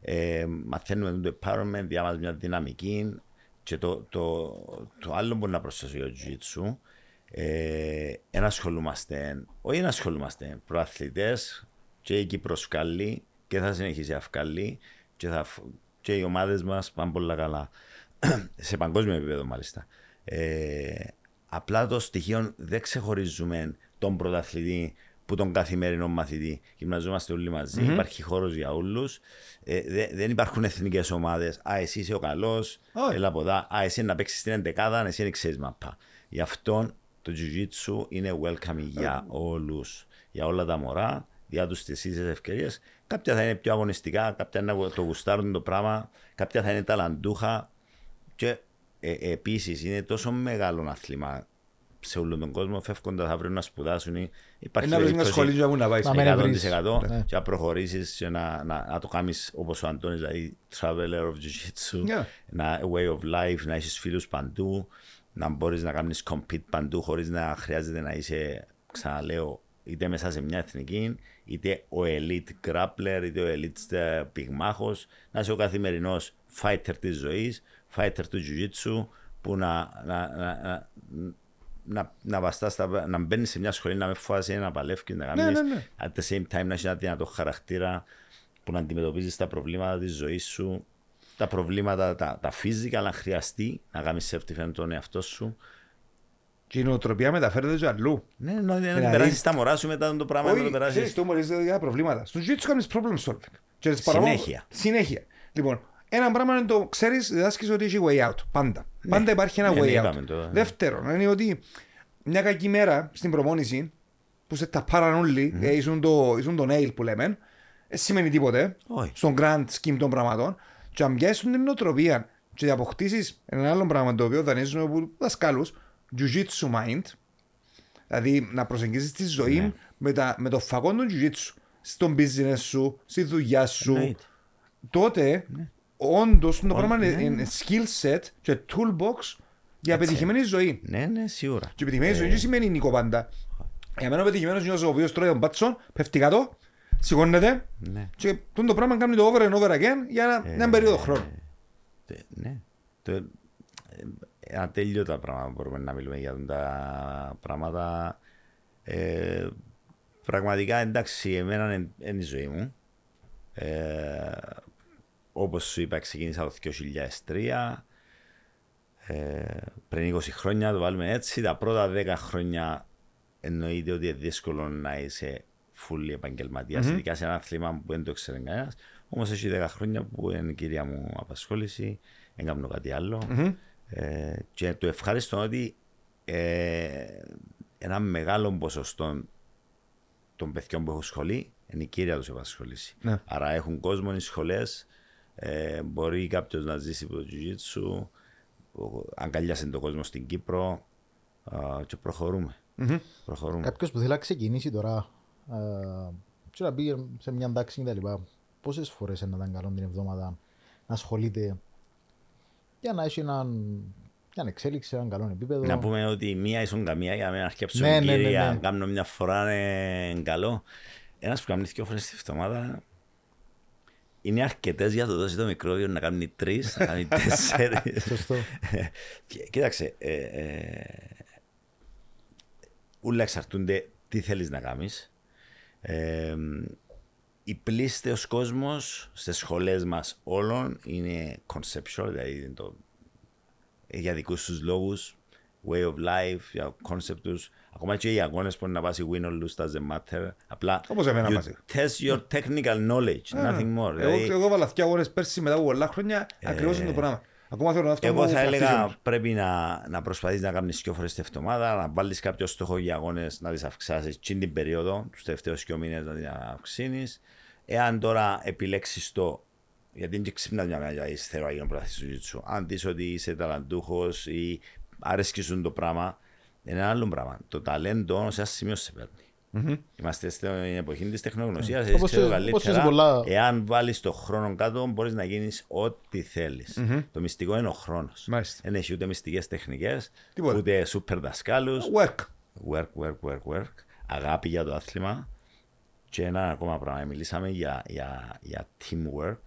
Ε, μαθαίνουμε το empowerment, διάβαζε μια δυναμική. Και το, το, το άλλο μπορεί να προσθέσει ο Jiu-Jitsu, ε, εν ασχολούμαστε, όχι να ασχολούμαστε, προαθλητές και η Κύπρος καλή και θα συνεχίσει αυκαλή και, θα, και οι ομάδες μας πάνε πολύ καλά, σε παγκόσμιο επίπεδο μάλιστα. Ε, απλά το στοιχείο δεν ξεχωρίζουμε τον πρωταθλητή που τον καθημερινό μαθητή. Γυμναζόμαστε όλοι μαζί, mm-hmm. υπάρχει χώρος για όλους. Ε, δε, δεν υπάρχουν εθνικές ομάδες. Α, εσύ είσαι ο καλός, oh. έλα από δά. Α, εσύ να παίξεις στην εντεκάδα, εσύ δεν ξέρεις μαπά. Γι' αυτό το Jiu-Jitsu είναι welcoming oh. για όλους. Για όλα τα μωρά, για τους τις ίσες ευκαιρίες. Κάποια θα είναι πιο αγωνιστικά, κάποια να το γουστάρουν το πράγμα, κάποια θα είναι ταλαντούχα. Και ε, ε, επίσης είναι τόσο μεγάλο αθλήμα σε όλο τον κόσμο, φεύγοντα θα πρέπει να σπουδάσουν. Υπάρχει ένα σχολείο να πάει εκατό τοις εκατό και να προχωρήσεις και να, να, να το κάνεις όπως ο Αντώνης, δηλαδή traveler of Jiu-Jitsu, yeah. να, way of life, να έχεις φίλους παντού, να μπορείς να κάνεις compete παντού χωρίς να χρειάζεται να είσαι, ξαναλέω, είτε μέσα σε μια εθνική, είτε ο elite grappler, είτε ο elite πυγμάχος, να είσαι ο καθημερινός fighter της ζωής, fighter του Jiu-Jitsu, που να, να, να, να Να, να, βαστάς, να μπαίνεις σε μια σχολή, να με φοβάσαι, να παλεύεις, να κάνεις. Ναι, ναι, ναι. At the same time, να έχεις ένα δυνατό χαρακτήρα που να αντιμετωπίζεις τα προβλήματα της ζωής σου, τα προβλήματα, τα, τα physical, να χρειαστεί να κάνεις self-defense τον εαυτό σου. Και η νοοτροπία μεταφέρεται σε αλλού. Ναι, ναι, ναι, δηλαδή... να περάσεις τα μωρά σου μετά το πράγμα. Όχι, να το ξέρεις, το μωρίζεις για προβλήματα. Στον ζωή του κάνεις problem solving. Συνέχεια. Συνέχεια. Λοιπόν, ένα πράγμα είναι το ξέρεις, διδάσκεις ότι έχει way out. Πάντα. Ναι, πάντα υπάρχει ένα ναι, way ναι, out. Το... Δεύτερον, είναι ότι μια κακή μέρα στην προπόνηση που σε τα παρανούλοι, mm. ε, ήσουν, το, ήσουν το nail που λέμε, ε, σημαίνει τίποτε. Oh. Στον grand scheme των πραγμάτων. Και αν πιάσουν την νοοτροπία και αποκτήσεις ένα άλλο πράγμα το οποίο δανείζουν από δασκάλους, Jiu-Jitsu mind, δηλαδή να προσεγγίσεις τη ζωή ναι. με, τα, με το φακό του Jiu-Jitsu, στον business σου, στη δουλειά σου, ναι. τότε. Ναι. Όντως, το πράγμα είναι skill set και toolbox για πετυχημένη ζωή. Ναι, ναι, σίγουρα. Και πετυχημένη ζωή δεν σημαίνει νίκο πάντα. Για μένα ο πετυχημένος είναι ο οποίος τρώει τον μπάτσον, πέφτει κάτω, σηκώνεται και το πράγμα κάνει το over and over again για έναν περίοδο χρόνου. Ναι. Ένα τέλειο τα πράγματα μπορούμε να μιλούμε για τα πράγματα Πραγματικά εντάξει, εμένα είναι, είναι η ζωή μου. Ε, όπως σου είπα, ξεκίνησα το δύο χιλιάδες τρία. Ε, πριν είκοσι χρόνια, το βάλουμε έτσι. Τα πρώτα δέκα χρόνια εννοείται ότι είναι δύσκολο να είσαι φουλή επαγγελματία, mm-hmm. ειδικά σε ένα αθλήμα που δεν το ξέρει κανένα. Όμως έχει δέκα χρόνια που είναι η κυρία μου απασχόληση, δεν κάνω κάτι άλλο. Mm-hmm. Ε, και το ευχάριστο ότι ε, ένα μεγάλο ποσοστό των παιδιών που έχουν σχολή είναι η κύρια τους επασχόληση. Yeah. Άρα έχουν κόσμο οι σχολές, ε, μπορεί κάποιος να ζήσει από το Jiu-Jitsu, αγκαλιάσει τον κόσμο στην Κύπρο ε, και προχωρούμε. Mm-hmm. προχωρούμε. Κάποιος που θέλει να ξεκινήσει τώρα, ε, και να πήγε σε μια τάξη κτλ. Πόσες φορές να ήταν καλό την εβδομάδα να ασχολείται για να έχει έναν, έναν εξέλιξη, έναν καλό επίπεδο. Να πούμε ότι μία ίσον καμία για να αρκέψουν ναι, κύρια, ναι, ναι, ναι. Κάνω μια φορά είναι καλό. Ένας που κάνει δύο φορές τη εβδομάδα είναι αρκετές για να το δώσει το μικρόβιο να κάνει τρεις, να κάνει τέσσερις. Σωστό. Κοίταξε, ε, ε, όλα εξαρτούνται τι θέλεις να κάνεις. Ε, Η πλήστεος κόσμος στις σχολές μας όλων είναι conceptual, δηλαδή είναι το, για δικούς τους λόγους, way of life, για concept τους. Ακόμα και οι αγώνες που να πας win or lose doesn't matter. Απλά, you test your technical knowledge, mm. nothing more. Εγώ, δηλαδή, εγώ βάλα δύο αγώνες πέρσι μετά από πολλά χρόνια, ε, ακριβώς είναι το πράγμα. Ακόμα θέλω να αυτό εγώ θα έλεγα πρέπει να, να προσπαθείς να κάνεις δύο φορές την εβδομάδα, να βάλεις κάποιο στόχο για αγώνες, να τις αυξάσεις την περίοδο, τους τελευταίους δύο μήνες να την αυξήνεις. Εάν τώρα επιλέξεις το, γιατί είναι και ξύπνα μια μέρα γιατί θέλω να γίνω πράθυση του Jiu-Jitsu, αν δεις ότι είσαι ταλαντούχος ή αρέσκεις το πράγμα, είναι ένα άλλο πράγμα. Το ταλέντο σε ένα σημείο σε παίρνει. Mm-hmm. Είμαστε στην εποχή της τεχνογνωσίας. Mm-hmm. Ξέρω καλύτερα. Πολλά... Εάν βάλεις το χρόνο κάτω, μπορείς να γίνεις ό,τι θέλεις. Mm-hmm. Το μυστικό είναι ο χρόνος. Δεν έχει ούτε μυστικές τεχνικές, τίποτε. Ούτε super δασκάλους. Work. Work, work, work, work. Αγάπη για το άθλημα. Και ένα ακόμα πράγμα. Μιλήσαμε για, για, για teamwork.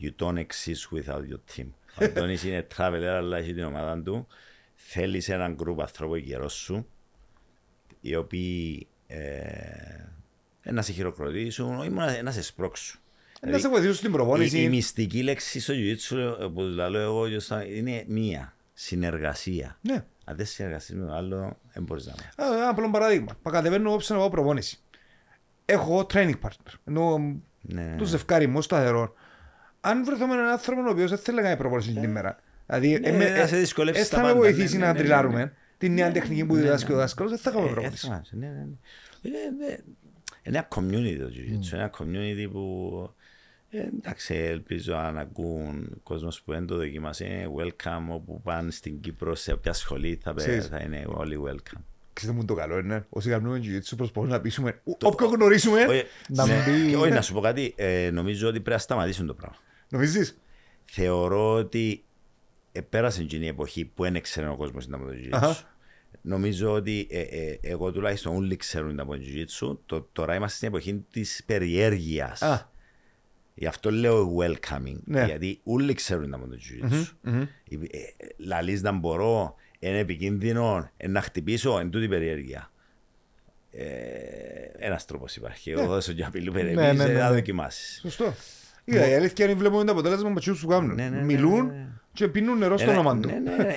You don't exist without your team. Ο Αντώνης είναι traveler, αλλά έχει την ομάδα του. Θέλεις έναν γκρουπ ανθρώπου γερό σου, οι οποίοι Ε, να σε χειροκροτήσουν ή να σε σπρώξουν. Να σε βοηθήσουν την προπόνηση. Η, η μυστική λέξη στο Jiu-Jitsu, όπως λέω εγώ, είναι μία. Συνεργασία. Ναι. Αν δεν συνεργαστείς με τον άλλο, δεν μπορείς να μην. Ένα απλό παράδειγμα. Πακατεβαίνω όψε να πάω προπόνηση. Έχω training partner. Ενώ ναι. Το ζευκάρι μου σταθερό. Αν βρεθώ με έναν άνθρωπο ο οποίος δεν θέλει να κάνει προπόνηση την ημέρα. Δηλαδή, ναι, ε, ε, ε, θα με βοηθήσει ναι, ναι, ναι, ναι, ναι, ναι, ναι. να τριλάρουμε. Την νέα τεχνική που διδάσκει ο δάσκαλος, δεν θα κάνουμε προπονήσεις. Είναι ένα community το Jiu-Jitsu, ένα community που εντάξει, ελπίζω αν ακούν κόσμος που δεν το δοκίμασε, είναι welcome, όπου πάνε στην Κύπρο σε όποια σχολή θα είναι όλοι welcome. Ξέρετε μου το καλό είναι, όσοι κάνουμε Jiu-Jitsu προσπαθούμε να πείσουμε όποιον γνωρίσουμε. Όχι να σου πω κάτι, νομίζω ότι πρέπει να σταματήσουν το πράγμα. Νομίζεις? Θεωρώ ότι πέρασε η εποχή που δεν ξέρει ο κόσμος να το Jiu-Jitsu. Νομίζω ότι ε, ε, εγώ τουλάχιστον όλοι ξέρουν να πω Jiu-Jitsu. Το, τώρα είμαστε στην εποχή της περιέργειας. Ah. Γι' αυτό λέω welcoming. Yeah. Γιατί όλοι ξέρουν να πω Jiu-Jitsu. Mm-hmm. Ε, ε, λαλείς να μπορώ, είναι επικίνδυνο, ε, να χτυπήσω, εν τούτη περιέργεια. Ε, ένας τρόπος υπάρχει. Εγώ δώσω και απειλού περιέργειας, ναι, ναι, ναι, ναι. Να δοκιμάσεις. Σωστό. Η αλήθεια είναι βλέπουμε το αποτέλεσμα με τους που κάνουν. Μιλούν και πίνουν νερό στο όνομα του. Ναι, ναι, ναι.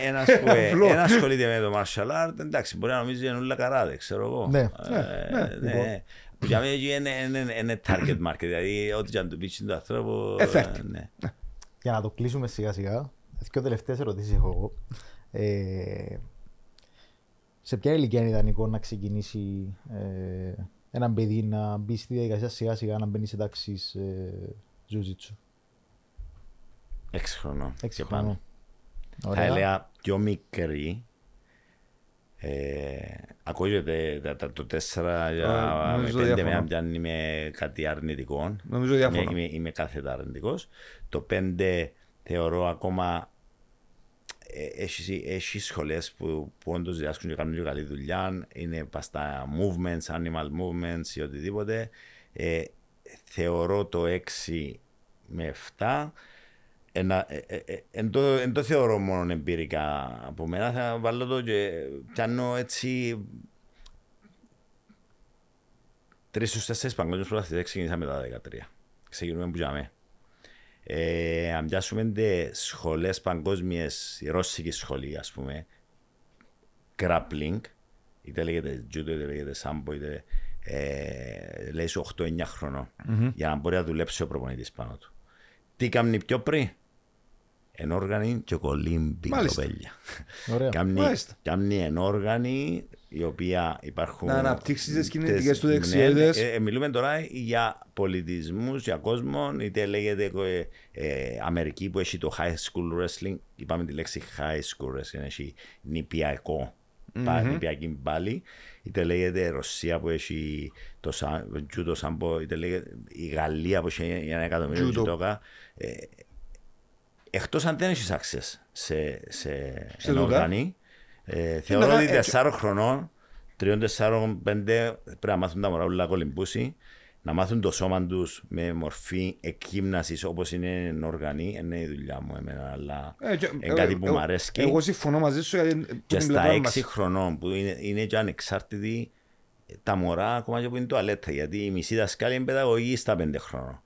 Ένα ασχολείται με το martial art, εντάξει, μπορεί να νομίζει είναι όλα καρά, δεν ξέρω εγώ. Ναι, ναι. Για μένα είναι target market, δηλαδή ό,τι και αν του πείξει τον άνθρωπο. Εφέρτη. Για να το κλείσουμε σιγά σιγά, δύο τελευταίες ερωτήσεις έχω εγώ. Σε ποια ηλικία είναι ιδανικό να ξεκινήσει έναν παιδί να μπει στη διαδικασία σιγά σιγά να μπαίνει σε τάξεις Jiu-Jitsu? Έξι χρονών και πάνω. Ωραία. Θα έλεγα πιο μικρή. Ε, ακούγεται το τέσσερα με πέντε με αν είμαι κάτι αρνητικό. Νομίζω διαφωνώ. Είμαι, είμαι κάθετα αρνητικός. Το πέντε θεωρώ ακόμα ε, έχει, έχει σχολές που, που όντως διδάσκουν και κάνουν και καλή δουλειά. Είναι παστά movements, animal movements ή οτιδήποτε. Ε, θεωρώ το έξι με εφτά. Εν ε, το, το θεωρώ μόνο εμπειρικά από μένα, θα βάλω το και πιάνω έτσι Τρεις στους τέσσερις παγκόσμιους πρωταθλητές ξεκινήσαμε τα δεκατρία. Ξεκινούμε που γιαμε. Ε, αν πιάσουμε τις σχολές παγκόσμιες, η ρώσικη σχολή ας πούμε, grappling, είτε λέγεται judo, είτε λέγεται sambo, είτε ε, λέει σου οκτώ εννιά χρονών, mm-hmm. για να μπορεί να δουλέψει ο προπονητής πάνω του. Τι κάνει πιο πριν, ενόργανη και κολύμπι κοπέλια. Κάνει ενόργανη η οποία υπάρχουν. Να αναπτύξει τις κινητικές του δεξιότητες. Ναι, ε, ε, μιλούμε τώρα για πολιτισμούς, για κόσμο, είτε λέγεται ε, ε, Αμερική που έχει το high school wrestling. Είπαμε τη λέξη high school wrestling, έχει νηπιακό, mm-hmm. νηπιακή μπάλη. Είτε λέγεται Ρωσία που έχει το judo sambo, είτε λέγεται η Γαλλία που έχει ένα εκατομμύριο judoka. Ε, Εκτός αν δεν έχεις access σε, σε, σε οργανή, ε, θεωρώ ότι τεσσάρων χρονών, τριών, τεσσάρων, πέντε πρέπει να μάθουν τα μωράουλα κολυμπούση, να μάθουν το σώμα τους με μορφή εκγύμνασης όπως είναι εν οργανή. Είναι η δουλειά μου εμένα, αλλά ε, και, είναι κάτι που ε, μου αρέσει. Ε, εγώ συμφωνώ μαζί σου. Γιατί, και στα έξι χρονών που είναι, είναι και ανεξάρτητοι τα μωρά ακόμα και που είναι τουαλέτα, γιατί η μισή δασκάλη είναι παιδαγωγή στα πέντε χρονών.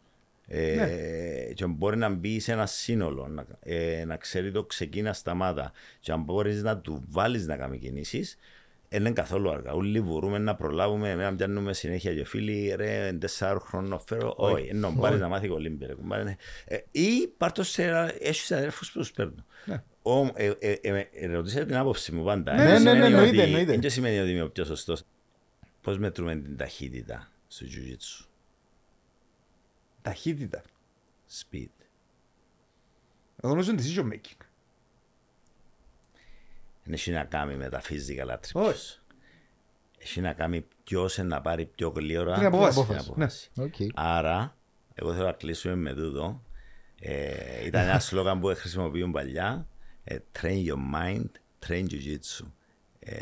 Ε, ναι. Και μπορεί να μπει σε ένα σύνολο, να, ε, να ξέρει το ξεκίνα σταμάτα, και αν μπορείς να του βάλεις να κάνει κινήσεις, δεν είναι καθόλου αργά. Όλοι μπορούμε να προλάβουμε, να πιάνουμε συνέχεια και φίλοι, ρε, τεσσάρων χρόνων φέρω, όχι, ενώ πάρεις να μάθει κολύμπι, ή πάρτω σε ένα, έχεις αδέρφους που τους παίρνουν. Ρωτήσατε την άποψη μου πάντα. Ναι, ναι, εννοείται. Δεν και σημαίνει ότι είμαι ο πιο σωστός. Πώς μετρούμε την ταχύτητα στο Jiu-Jitsu? Ταχύτητα. Speed. Εγώ νομίζω είναι decision making. Έχει να κάνει με τα physical attributes. Όχι. Έχει να κάνει ποιος να πάρει πιο γλύωρα. Την απόφαση. Ναι. Okay. Άρα, εγώ θέλω να κλείσουμε με τούτο. Ε, ήταν ένα σλόγαν που χρησιμοποιούν παλιά. Ε, train your mind, train jiu-jitsu. Ε,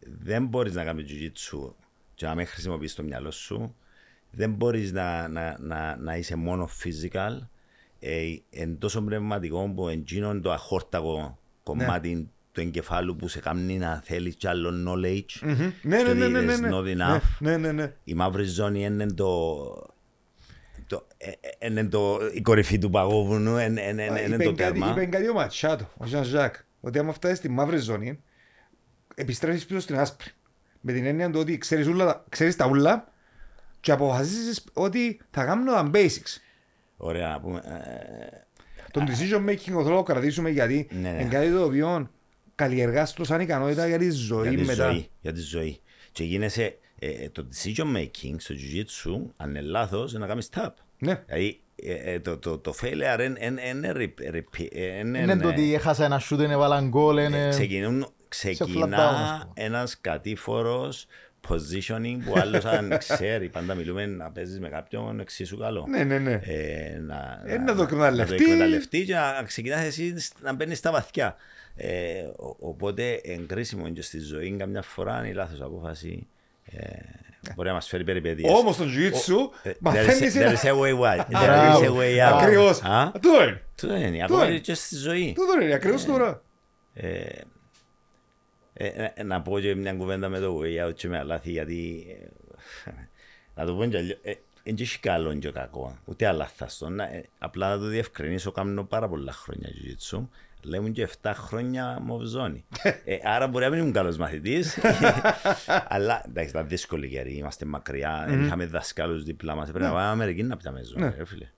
δεν μπορείς να κάνεις jiu-jitsu και να μην χρησιμοποιείς το μυαλό σου. Δεν μπορείς να, να, να, να είσαι μόνο physical, ε, εν τόσο πνευματικό που εγγύνον το αχόρτακο κομμάτι ναι. του εγκεφάλου που σε κάνει να θέλεις κι άλλο knowledge. Mm-hmm. Ναι, ναι, ναι, ναι, ναι, ναι. Not enough. Ναι, ναι, ναι. Η μαύρη ζώνη είναι το... το ε, είναι το η κορυφή του παγόβουνου, είναι, είναι, είναι, είναι το τέρμα. Κάτι, είπε κάτι ο Ματσάτο, ο Ζαν Ζακ, ότι άμα φτάσεις στη μαύρη ζώνη, επιστρέφεις πίσω στην άσπρη. Με την έννοια ότι ξέρεις, ούλα, ξέρεις τα ούλα, και αποφασίζεις ότι θα κάνουμε τα basics. Ωραία να πούμε. Το decision making θέλω να κρατήσουμε, γιατί είναι κάτι το οποίο καλλιεργάς το σαν ικανότητα για τη ζωή μετά. Για τη ζωή. Και γίνεσαι το decision making στο Jiu-Jitsu, αν είναι λάθος, να κάνεις tap. Δηλαδή το failure είναι το ότι έχασα ένα shoot, είναι βαλαγκόλ. Ξεκινά ένας κατήφορος positioning που άλλος αν ξέρει, πάντα μιλούμε να παίζεις με κάποιον εξίσου καλό. Ναι, ναι, ναι. Ε, να, ε, να, να το εκμεταλλευτεί και να ξεκινάς εσύ να μπαίνεις τα βαθιά. Ε, ο, οπότε εγκρίσιμο και στη ζωή καμιά φορά είναι η λάθος απόφαση. Ε, μπορεί να μας φέρει περιπέτειες. Όμως το Jiu-Jitsu μαθαίνεις... There is a way wide. There is a way out. Ακριβώς. Τούτο είναι. Τούτο είναι. Ακόμα και στη ζωή. Τούτο είναι. Ακριβώς τώρα. Ε, να, να πω και μια κουβέντα με το way out και με αλάθη, γιατί ε, να το πω και αλλιώς, δεν έχει καλό και κακό, ούτε αλάθαστον, ε, απλά να το διευκρινίσω, κάνω πάρα πολλά χρόνια Jiu-Jitsu, λέμε και εφτά χρόνια μοβζόνη, ε, άρα μπορεί να μην ήμουν καλός μαθητής, αλλά εντάξει ήταν δύσκολη καιρή, είμαστε μακριά, mm-hmm. είχαμε δασκάλους δίπλα μας, πρέπει να πάμε Αμερική να πιάμε ζώνη, ρε φίλε.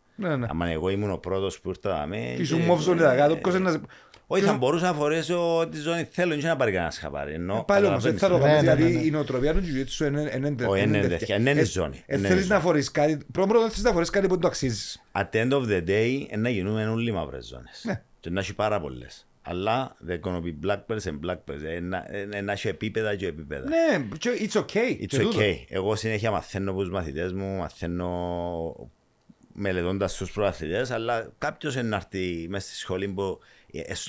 Αμα εγώ ήμουν ο πρώτος που ήρθα με... Ήσουν μοβζόνη τα κάτω, ποιος είναι να... Όχι, θα μπορούσα να φορέσω τη ζώνη θέλω και να πάρει κανένα χαπάρι. Πάλι όμως, δεν θα το κάνεις, γιατί η νοοτροπία του Jiu-Jitsu είναι τέτοια. Είναι η ζώνη. Θέλεις να φορείς κάτι, πρώτον θέλεις να φορείς κάτι που το αξίζεις. At the end of the day, να γίνουμε όλοι μαύρες ζώνες. Και να έχει πάρα πολλές. Αλλά they're gonna be black belts and black belts. Να έχει επίπεδα και επίπεδα. Ναι, it's okay. It's okay. Εγώ συνέχεια μαθαίνω από τους μαθητές μου, μαθαίνω μελετώντας τους προαθλητές, αλλά κάποιος να έρθει μέσα στη σχολή που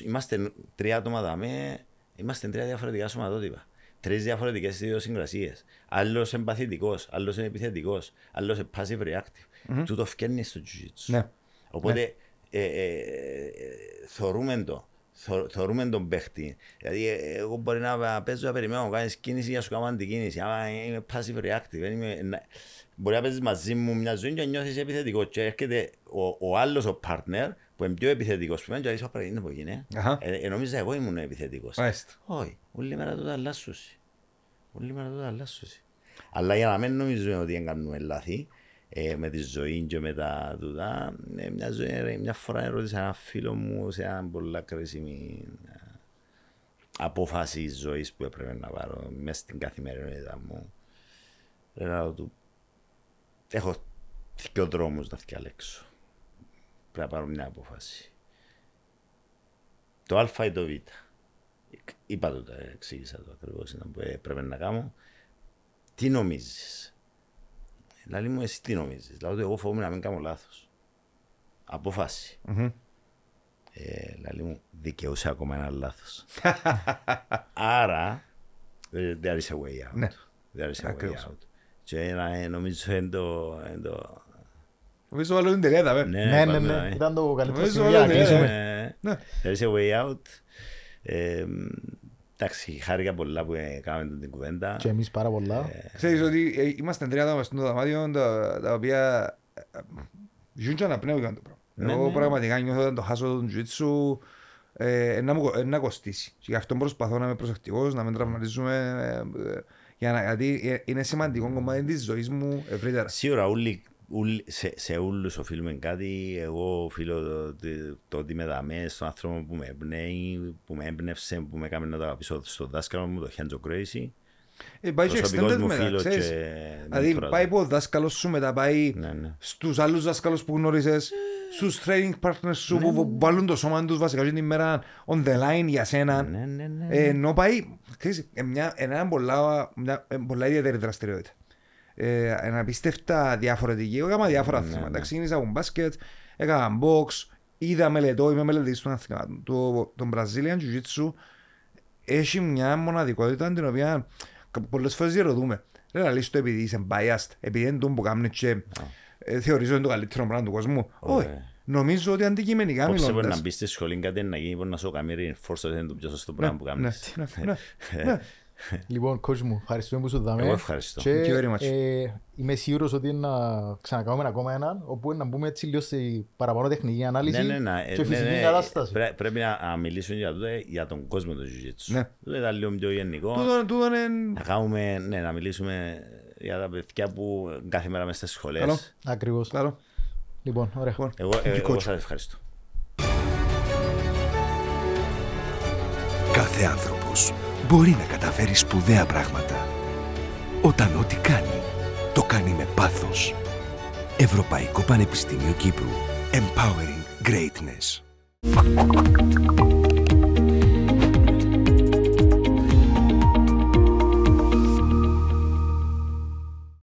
είμαστε τρία άτομα δάμε, είμαστε τρία διαφορετικά σωματότυπα, τρεις διαφορετικές ιδιοσυγκρασίες. Άλλος είναι παθητικός, άλλος είναι επιθετικός, άλλος είναι passive reactive. Mm-hmm. Του το φκένει στο Jiu-Jitsu. Ναι. Οπότε ναι. Ε, ε, ε, θεωρούμε το Θο, θεωρούμε τον παίχτη. Δηλαδή, εγώ μπορεί να παίζω να περιμένω, κάνει κίνηση για να σου κάνω αντικίνηση. Άμα είμαι passive reactive, είμαι, να, μπορεί να παίζει μαζί μου μια ζωή και να νιώθει επιθετικό. Και έρχεται ο, ο άλλο ο partner που είναι πιο επιθετικό. Που μένει, και λέει: δεν είναι. Ε, ε, νομίζω εγώ ήμουν επιθετικό. Όχι, όλη μέρα το αλλάσσουσε. Όλη μέρα το αλλάσσουσε. Αλλά για να μην νομίζουμε ότι κάνουμε λάθη ε, με τη ζωή και με τα τούτα, ε, μια, ζωή, μια φορά ερώτησα έναν φίλο μου σε έναν πολλά κρίσιμη απόφαση ζωής που έπρεπε να πάρω μέσα στην καθημερινότητα μου. Λέω του, έχω δύο δρόμους να διαλέξω. Πρέπει να πάρω μια απόφαση. Το α ή το β. Είπα το, τα εξήγησα το ακριβώς που έπρεπε να κάνω. Τι νομίζεις? Δηλαδή μου εσύ τι νομίζεις? Δηλαδή εγώ φοβούμαι να μην κάνω λάθος. Απόφαση. Mm-hmm. ε, δηλαδή μου δικαιούσε ακόμα ένα λάθος. Άρα there is a way out. Ναι. There is a Ακριβώς. way out. Και νομίζω είναι το... Νομίζω άλλο είναι τελέτα βέβαια. Ναι, ναι, ναι. Ήταν το καλύτερο. There is a way out. Ε, Εντάξει, χάρηκα πολλά που κάναμε την κουβέντα. Και εμείς πάρα πολλά. Ξέρεις ότι είμαστε τρία άτομα στο δωμάτιο τα οποία ζουν και αναπνέουν το πράγμα. Εγώ πραγματικά νιώθω όταν το χάσω τον Jiu-Jitsu να κοστίσει. Γι' αυτό προσπαθώ να είμαι προσεκτικός, να μην τραυματίζουμε. Γιατί είναι σημαντικό κομμάτι της ζωής μου ευρύτερα. Σίγουρα σε όλους οφείλουμε κάτι. Εγώ οφείλω το ότι με δαμέ στον άνθρωπο που με εμπνέει, που με έμπνευσε, που με έκανε να τα αγαπήσω στον δάσκαλο μου, τον Henson Gracie. Προσωπικός μου φίλος. Δηλαδή πάει από δάσκαλος σου μετά, πάει στους άλλους δάσκαλους που γνώρισες, στους training partners σου που βάλουν το σώμα τους βασικά την ημέρα on the line για σένα. Ενώ πάει, ξέρεις, είναι πολλά ιδιαίτερη δραστηριότητα. Αναπίστευτα διαφορετική. Εγώ έκανα διάφορα αθλήματα. Ξεκίνησα από μπάσκετ, έκανα μπόξ, είδα μελετώ, είμαι μελετητής των αθλημάτων. Το Brazilian Jiu-Jitsu έχει μια μοναδικότητα την οποία πολλές φορές διερωτούμε. Ρε λαλείς το επειδή είσαι biased, επειδή είναι το που κάνουν και θεωρείς ότι είναι το καλύτερο πράγμα του κόσμου. Όχι. Νομίζω ότι αντικειμενικά μιλώντας. Όπως έπρεπε να μπεις στη σχολή κάτι να γίνει, μπορεί να σου κάνει reinforce, είναι το πιο σωστό πράγμα που κάνεις. Λοιπόν, coach μου, ευχαριστούμε που σου δάμε. Εγώ ευχαριστώ. Και, ε, είμαι σίγουρος ότι να ξανακάνουμε ακόμα έναν, όπου να μπούμε έτσι λίγο σε παραπάνω τεχνική ανάλυση ναι, ναι, ναι, και φυσική ναι, ναι, κατάσταση. Πρέ, πρέπει να μιλήσουμε για, για τον κόσμο του Jiu-Jitsu. Ναι. Δεν ήταν λίγο πιο γενικό. Τούτον, τούτον εν... να, κάνουμε, ναι, να μιλήσουμε για τα παιδιά που κάθε μέρα μέσα στις σχολές. Καλό. Ακριβώς. Καλό. Λοιπόν, ωραία. Εγώ, ε, εγώ σας ευχαριστώ. Κάθε άνθρωπος μπορεί να καταφέρει σπουδαία πράγματα. Όταν ό,τι κάνει, το κάνει με πάθος. Ευρωπαϊκό Πανεπιστήμιο Κύπρου. Empowering Greatness.